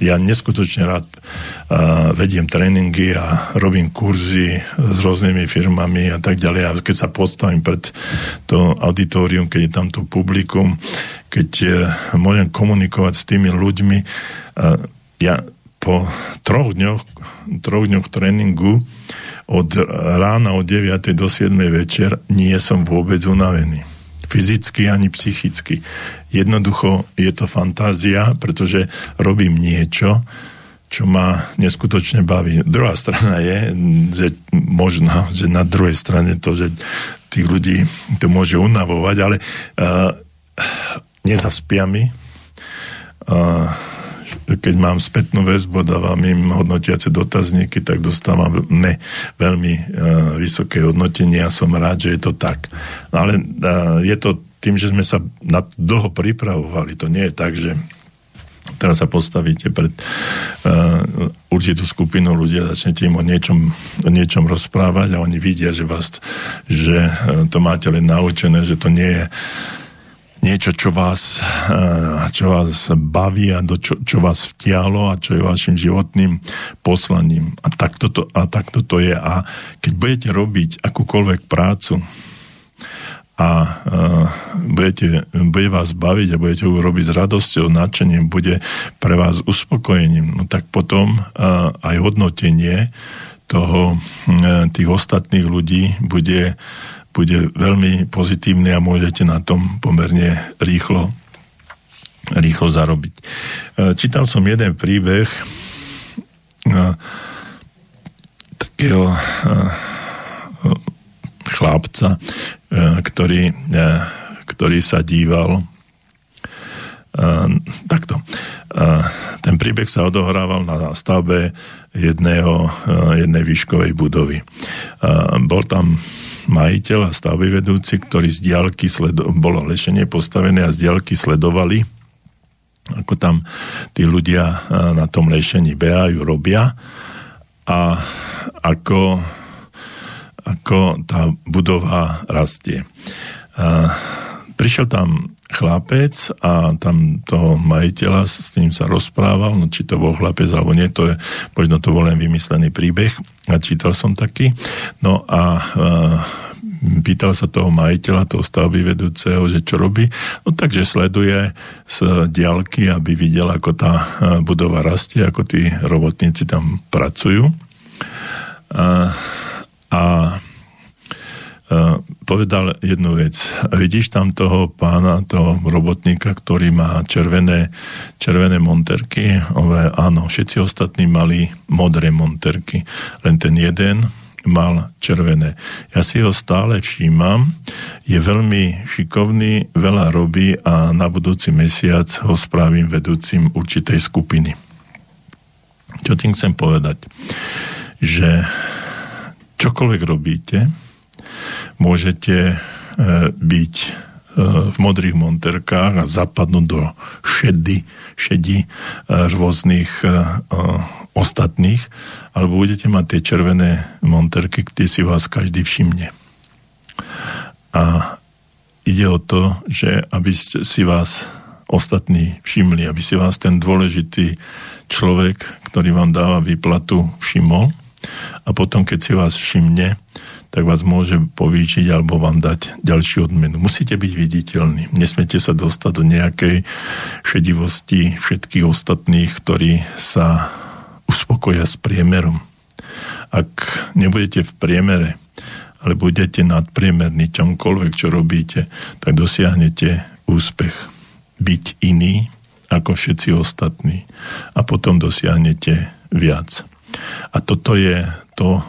Ja neskutočne rád uh, vediem tréningy a robím kurzy s rôznymi firmami a tak ďalej. A keď sa postavím pred to auditorium, keď je tam to publikum, keď uh, môžem komunikovať s tými ľuďmi, uh, ja po troch dňoch, troch dňoch tréningu od rána od deviatej do siedmej večer nie som vôbec unavený. Fyzicky ani psychicky. Jednoducho je to fantázia, pretože robím niečo, čo ma neskutočne baví. Druhá strana je, že možno, že na druhej strane to, že tých ľudí to môže unavovať, ale uh, nezaspia mi. Uh, keď mám spätnú väzbu, dávam im hodnotiace dotazníky, tak dostávam ne, veľmi uh, vysoké hodnotenie a som rád, že je to tak. No, ale uh, je to tým, že sme sa na dlho pripravovali. To nie je tak, že teraz sa postavíte pred uh, určitú skupinu ľudí a začnete im o niečom, o niečom rozprávať a oni vidia, že vás, že uh, to máte len naučené, že to nie je niečo, čo vás, uh, čo vás baví a do čo, čo vás vtiahlo a čo je vašim životným poslaním. A takto to, a takto to je. A keď budete robiť akúkoľvek prácu, a uh, budete, bude vás baviť a budete ju robiť s radosťou, nadšením, bude pre vás uspokojením, no tak potom uh, aj hodnotenie toho, uh, tých ostatných ľudí bude, bude veľmi pozitívne a môžete na tom pomerne rýchlo, rýchlo zarobiť. Uh, čítal som jeden príbeh uh, takého uh, chlapca, ktorý, ktorý sa díval takto. Ten príbeh sa odohrával na stavbe jedného, jednej výškovej budovy. Bol tam majiteľ a stavby vedúci, ktorý z diaľky sledo- bolo lešenie postavené a z diaľky sledovali, ako tam tí ľudia na tom lešení behajú, robia a ako ako tá budova rastie. A prišiel tam chlapec a tam toho majiteľa s tým sa rozprával, no či to bol chlapec alebo nie, to je, možno to bol len vymyslený príbeh a čítal som taký. No a, a pýtal sa toho majiteľa, toho stavby vedúceho, že čo robí. No takže sleduje z diaľky, aby videl, ako tá budova rastie, ako tí robotníci tam pracujú. A A povedal jednu vec. Vidíš tam toho pána, toho robotníka, ktorý má červené, červené monterky? On hovorí, áno, všetci ostatní mali modré monterky. Len ten jeden mal červené. Ja si ho stále všímam. Je veľmi šikovný, veľa robí a na budúci mesiac ho spravím vedúcim určitej skupiny. Čo tým chcem povedať? Že čokoľvek robíte, môžete byť v modrých monterkách a zapadnúť do šedy, šedy rôznych ostatných, alebo budete mať tie červené monterky, kde si vás každý všimne. A ide o to, že aby si vás ostatní všimli, aby si vás ten dôležitý človek, ktorý vám dáva výplatu, všimol. A potom, keď si vás všimne, tak vás môže povýčiť alebo vám dať ďalšiu odmenu. Musíte byť viditeľní. Nesmiete sa dostať do nejakej šedivosti všetkých ostatných, ktorí sa uspokoja s priemerom. Ak nebudete v priemere a ale budete nadpriemerní čomkoľvek, čo robíte, tak dosiahnete úspech. Byť iný ako všetci ostatní. A potom dosiahnete viac. A toto je to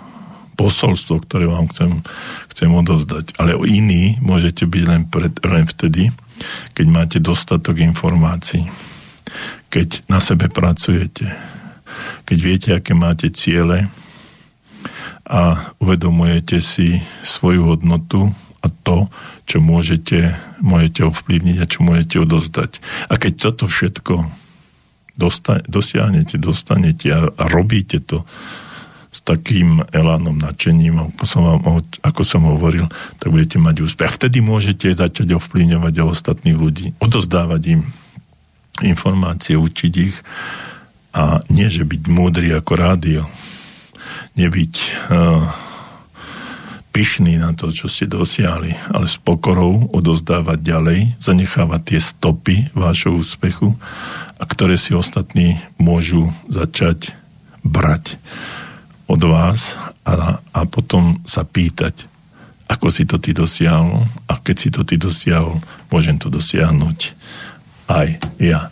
posolstvo, ktoré vám chcem, chcem odozdať. Ale o iný môžete byť len, pred, len vtedy, keď máte dostatok informácií, keď na sebe pracujete, keď viete, aké máte ciele a uvedomujete si svoju hodnotu a to, čo môžete, môžete ovplyvniť a čo môžete odozdať. A keď toto všetko dosta- dosiahnete, dostanete a, a robíte to s takým elánom, nadšením, ako som, vám, ako som hovoril, tak budete mať úspech. A vtedy môžete začať ovplyvňovať aj ostatných ľudí, odozdávať im informácie, učiť ich a nie, že byť múdry ako rádio, nebyť uh, pyšný na to, čo ste dosiahli, ale s pokorou odozdávať ďalej, zanechávať tie stopy vášho úspechu, a ktoré si ostatní môžu začať brať od vás a, a potom sa pýtať, ako si to ty dosiahol, a keď si to ty dosiahol, môžem to dosiahnuť aj ja.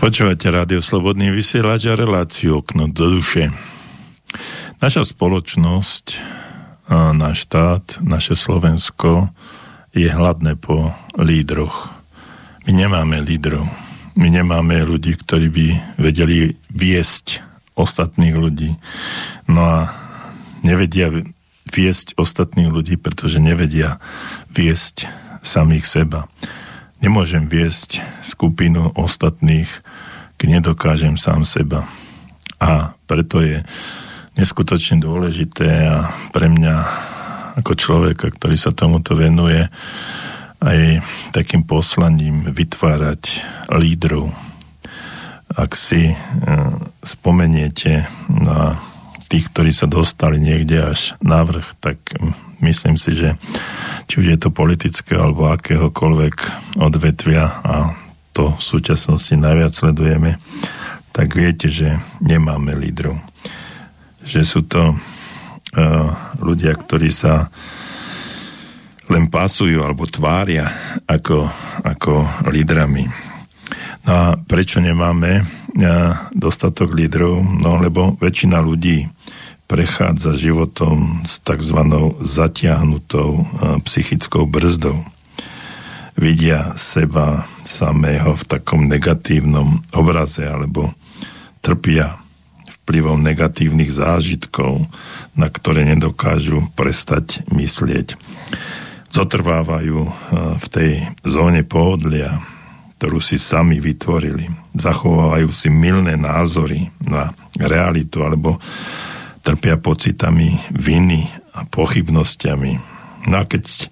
Počúvate Rádio Slobodný vysielač a reláciu Okno do duše. Naša spoločnosť, náš štát, naše Slovensko je hladné po lídroch. My nemáme lídrov. My nemáme ľudí, ktorí by vedeli viesť ostatných ľudí. No a nevedia viesť ostatných ľudí, pretože nevedia viesť samých seba. Nemôžem viesť skupinu ostatných, keď nedokážem sám seba. A preto je neskutočne dôležité a pre mňa ako človeka, ktorý sa tomuto venuje, aj takým poslaním vytvárať lídrov. Ak si spomeniete na tých, ktorí sa dostali niekde až na vrch, tak myslím si, že či už je to politické alebo akéhokoľvek odvetvia, a to v súčasnosti najviac sledujeme, tak viete, že nemáme lídrov. Že sú to uh, ľudia, ktorí sa len pásujú alebo tvária ako, ako lídrami. No a prečo nemáme dostatok lídrov? No lebo väčšina ľudí prechádza životom s takzvanou zatiahnutou psychickou brzdou. Vidia seba samého v takom negatívnom obraze alebo trpia vplyvom negatívnych zážitkov, na ktoré nedokážu prestať myslieť. Zotrvávajú v tej zóne pohodlia, ktorú si sami vytvorili. Zachovávajú si mylné názory na realitu alebo trpia pocitami viny a pochybnosťami. No a keď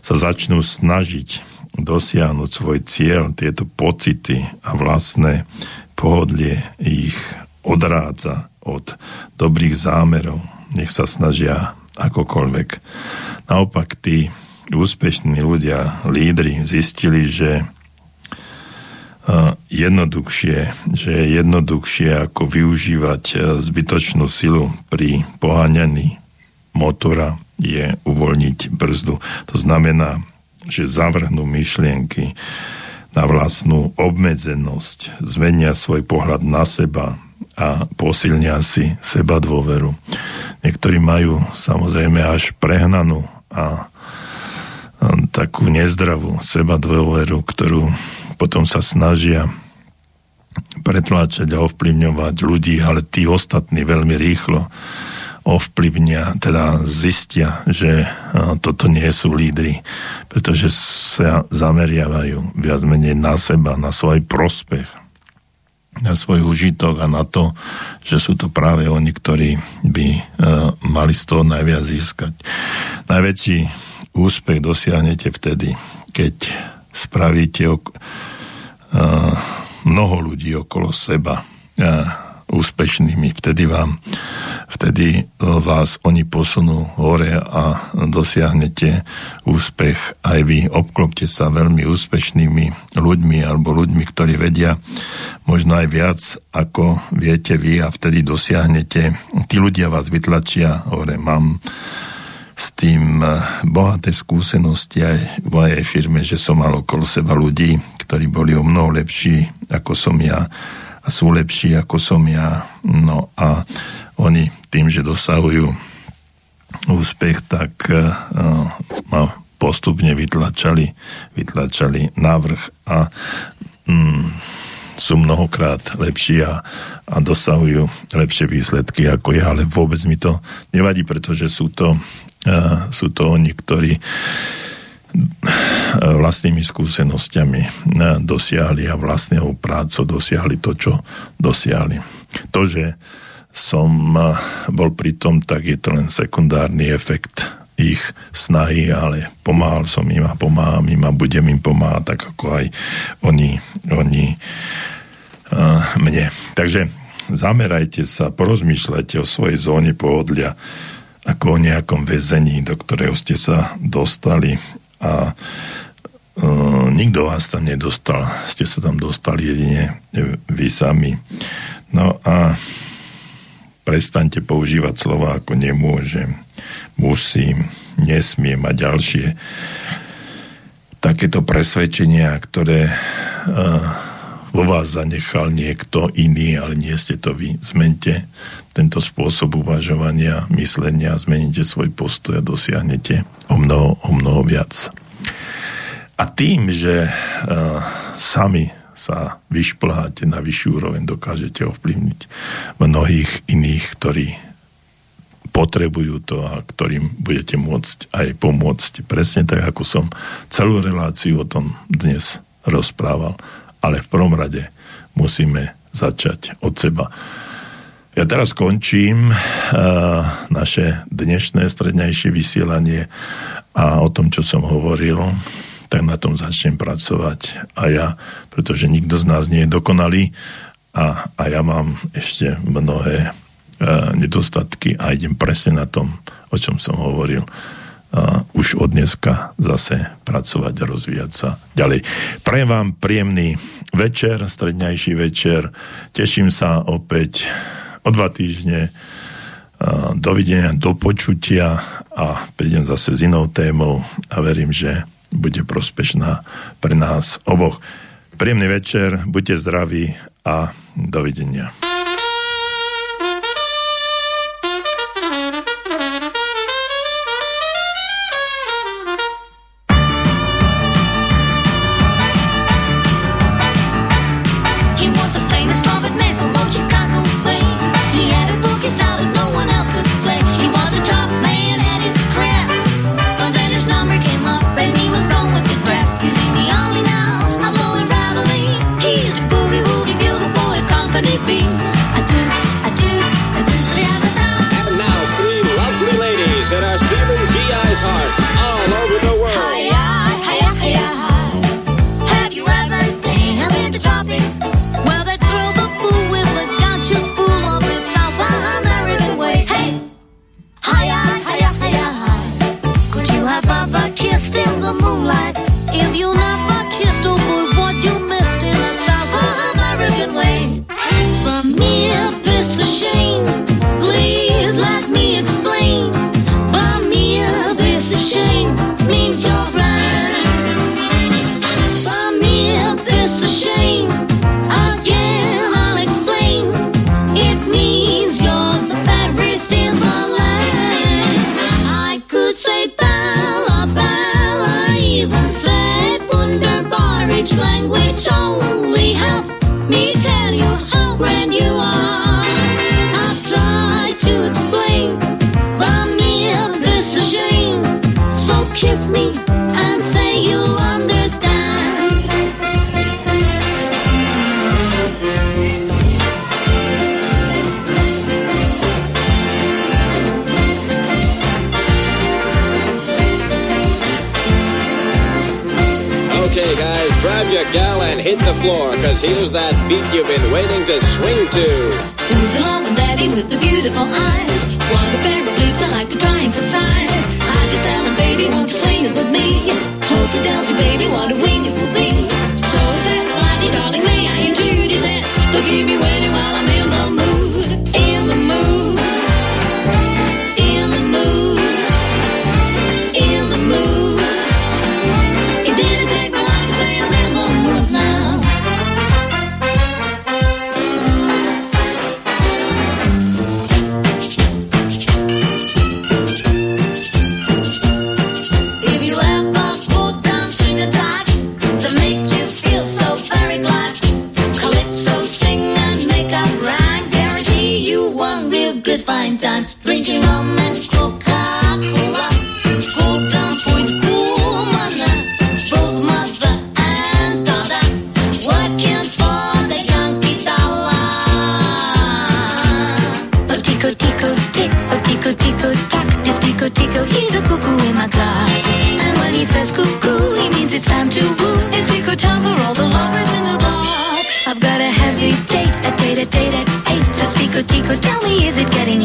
sa začnú snažiť dosiahnuť svoj cieľ, tieto pocity a vlastné pohodlie ich odrádza od dobrých zámerov. Nech sa snažia akokoľvek. Naopak, tí úspešní ľudia, lídri, zistili, že jednoduchšie, že je jednoduchšie ako využívať zbytočnú silu pri poháňaní motora je uvoľniť brzdu. To znamená, že zavrhnú myšlienky na vlastnú obmedzenosť, zmenia svoj pohľad na seba a posilnia si seba dôveru. Niektorí majú samozrejme až prehnanú a takú nezdravú seba dôveru, ktorú potom sa snažia pretláčať a ovplyvňovať ľudí, ale tí ostatní veľmi rýchlo ovplyvnia, teda zistia, že toto nie sú lídri, pretože sa zameriavajú viac menej na seba, na svoj prospech, na svoj užitok a na to, že sú to práve oni, ktorí by mali z toho najviac získať. Najväčší úspech dosiahnete vtedy, keď spravíte ok- uh, mnoho ľudí okolo seba uh, úspešnými. Vtedy vám, vtedy vás oni posunú hore a dosiahnete úspech aj vy. Obklopte sa veľmi úspešnými ľuďmi alebo ľuďmi, ktorí vedia možno aj viac, ako viete vy, a vtedy dosiahnete. Tí ľudia vás vytlačia hore. Mám s tým bohaté skúsenosti aj v mojej firme, že som mal okolo seba ľudí, ktorí boli o mnoho lepší ako som ja a sú lepší ako som ja. No a oni tým, že dosahujú úspech, tak ma no, postupne vytlačali, vytlačali na vrch a mm, sú mnohokrát lepší a, a dosahujú lepšie výsledky ako ja, ale vôbec mi to nevadí, pretože sú to sú to oni, ktorí vlastnými skúsenosťami dosiahli a vlastnou prácou dosiahli to, čo dosiahli. To, že som bol pri tom, tak je to len sekundárny efekt ich snahy, ale pomáhal som im a pomáham im a budem im pomáhať, tak ako aj oni, oni mne. Takže zamerajte sa, porozmýšľajte o svojej zóne pohodlia, ako o nejakom väzení, do ktorého ste sa dostali, a e, nikto vás tam nedostal. Ste sa tam dostali jedine vy sami. No a prestaňte používať slova ako nemôžem, musím, nesmiem a ďalšie. Takéto presvedčenia, ktoré e, v vo vás zanechal niekto iný, ale nie ste to vy. Zmente tento spôsob uvažovania, myslenia, zmeníte svoj postoj a dosiahnete o mnoho, o mnoho viac. A tým, že uh, sami sa vyšplháte na vyšší úroveň, dokážete ovplyvniť mnohých iných, ktorí potrebujú to a ktorým budete môcť aj pomôcť. Presne tak, ako som celú reláciu o tom dnes rozprával. Ale v prvom rade musíme začať od seba. Ja teraz končím uh, naše dnešné strednejšie vysielanie a o tom, čo som hovoril, tak na tom začnem pracovať a ja, pretože nikto z nás nie je dokonalý a, a ja mám ešte mnohé e, nedostatky a idem presne na tom, o čom som hovoril, a už od dneska zase pracovať a rozvíjať sa ďalej. Prajem vám príjemný večer, stredňajší večer, teším sa opäť o dva týždne, a dovidenia, do počutia a prídem zase s inou témou a verím, že bude prospešná pre nás oboch. Príjemný večer, buďte zdraví a dovidenia. Tico, tell me, is it getting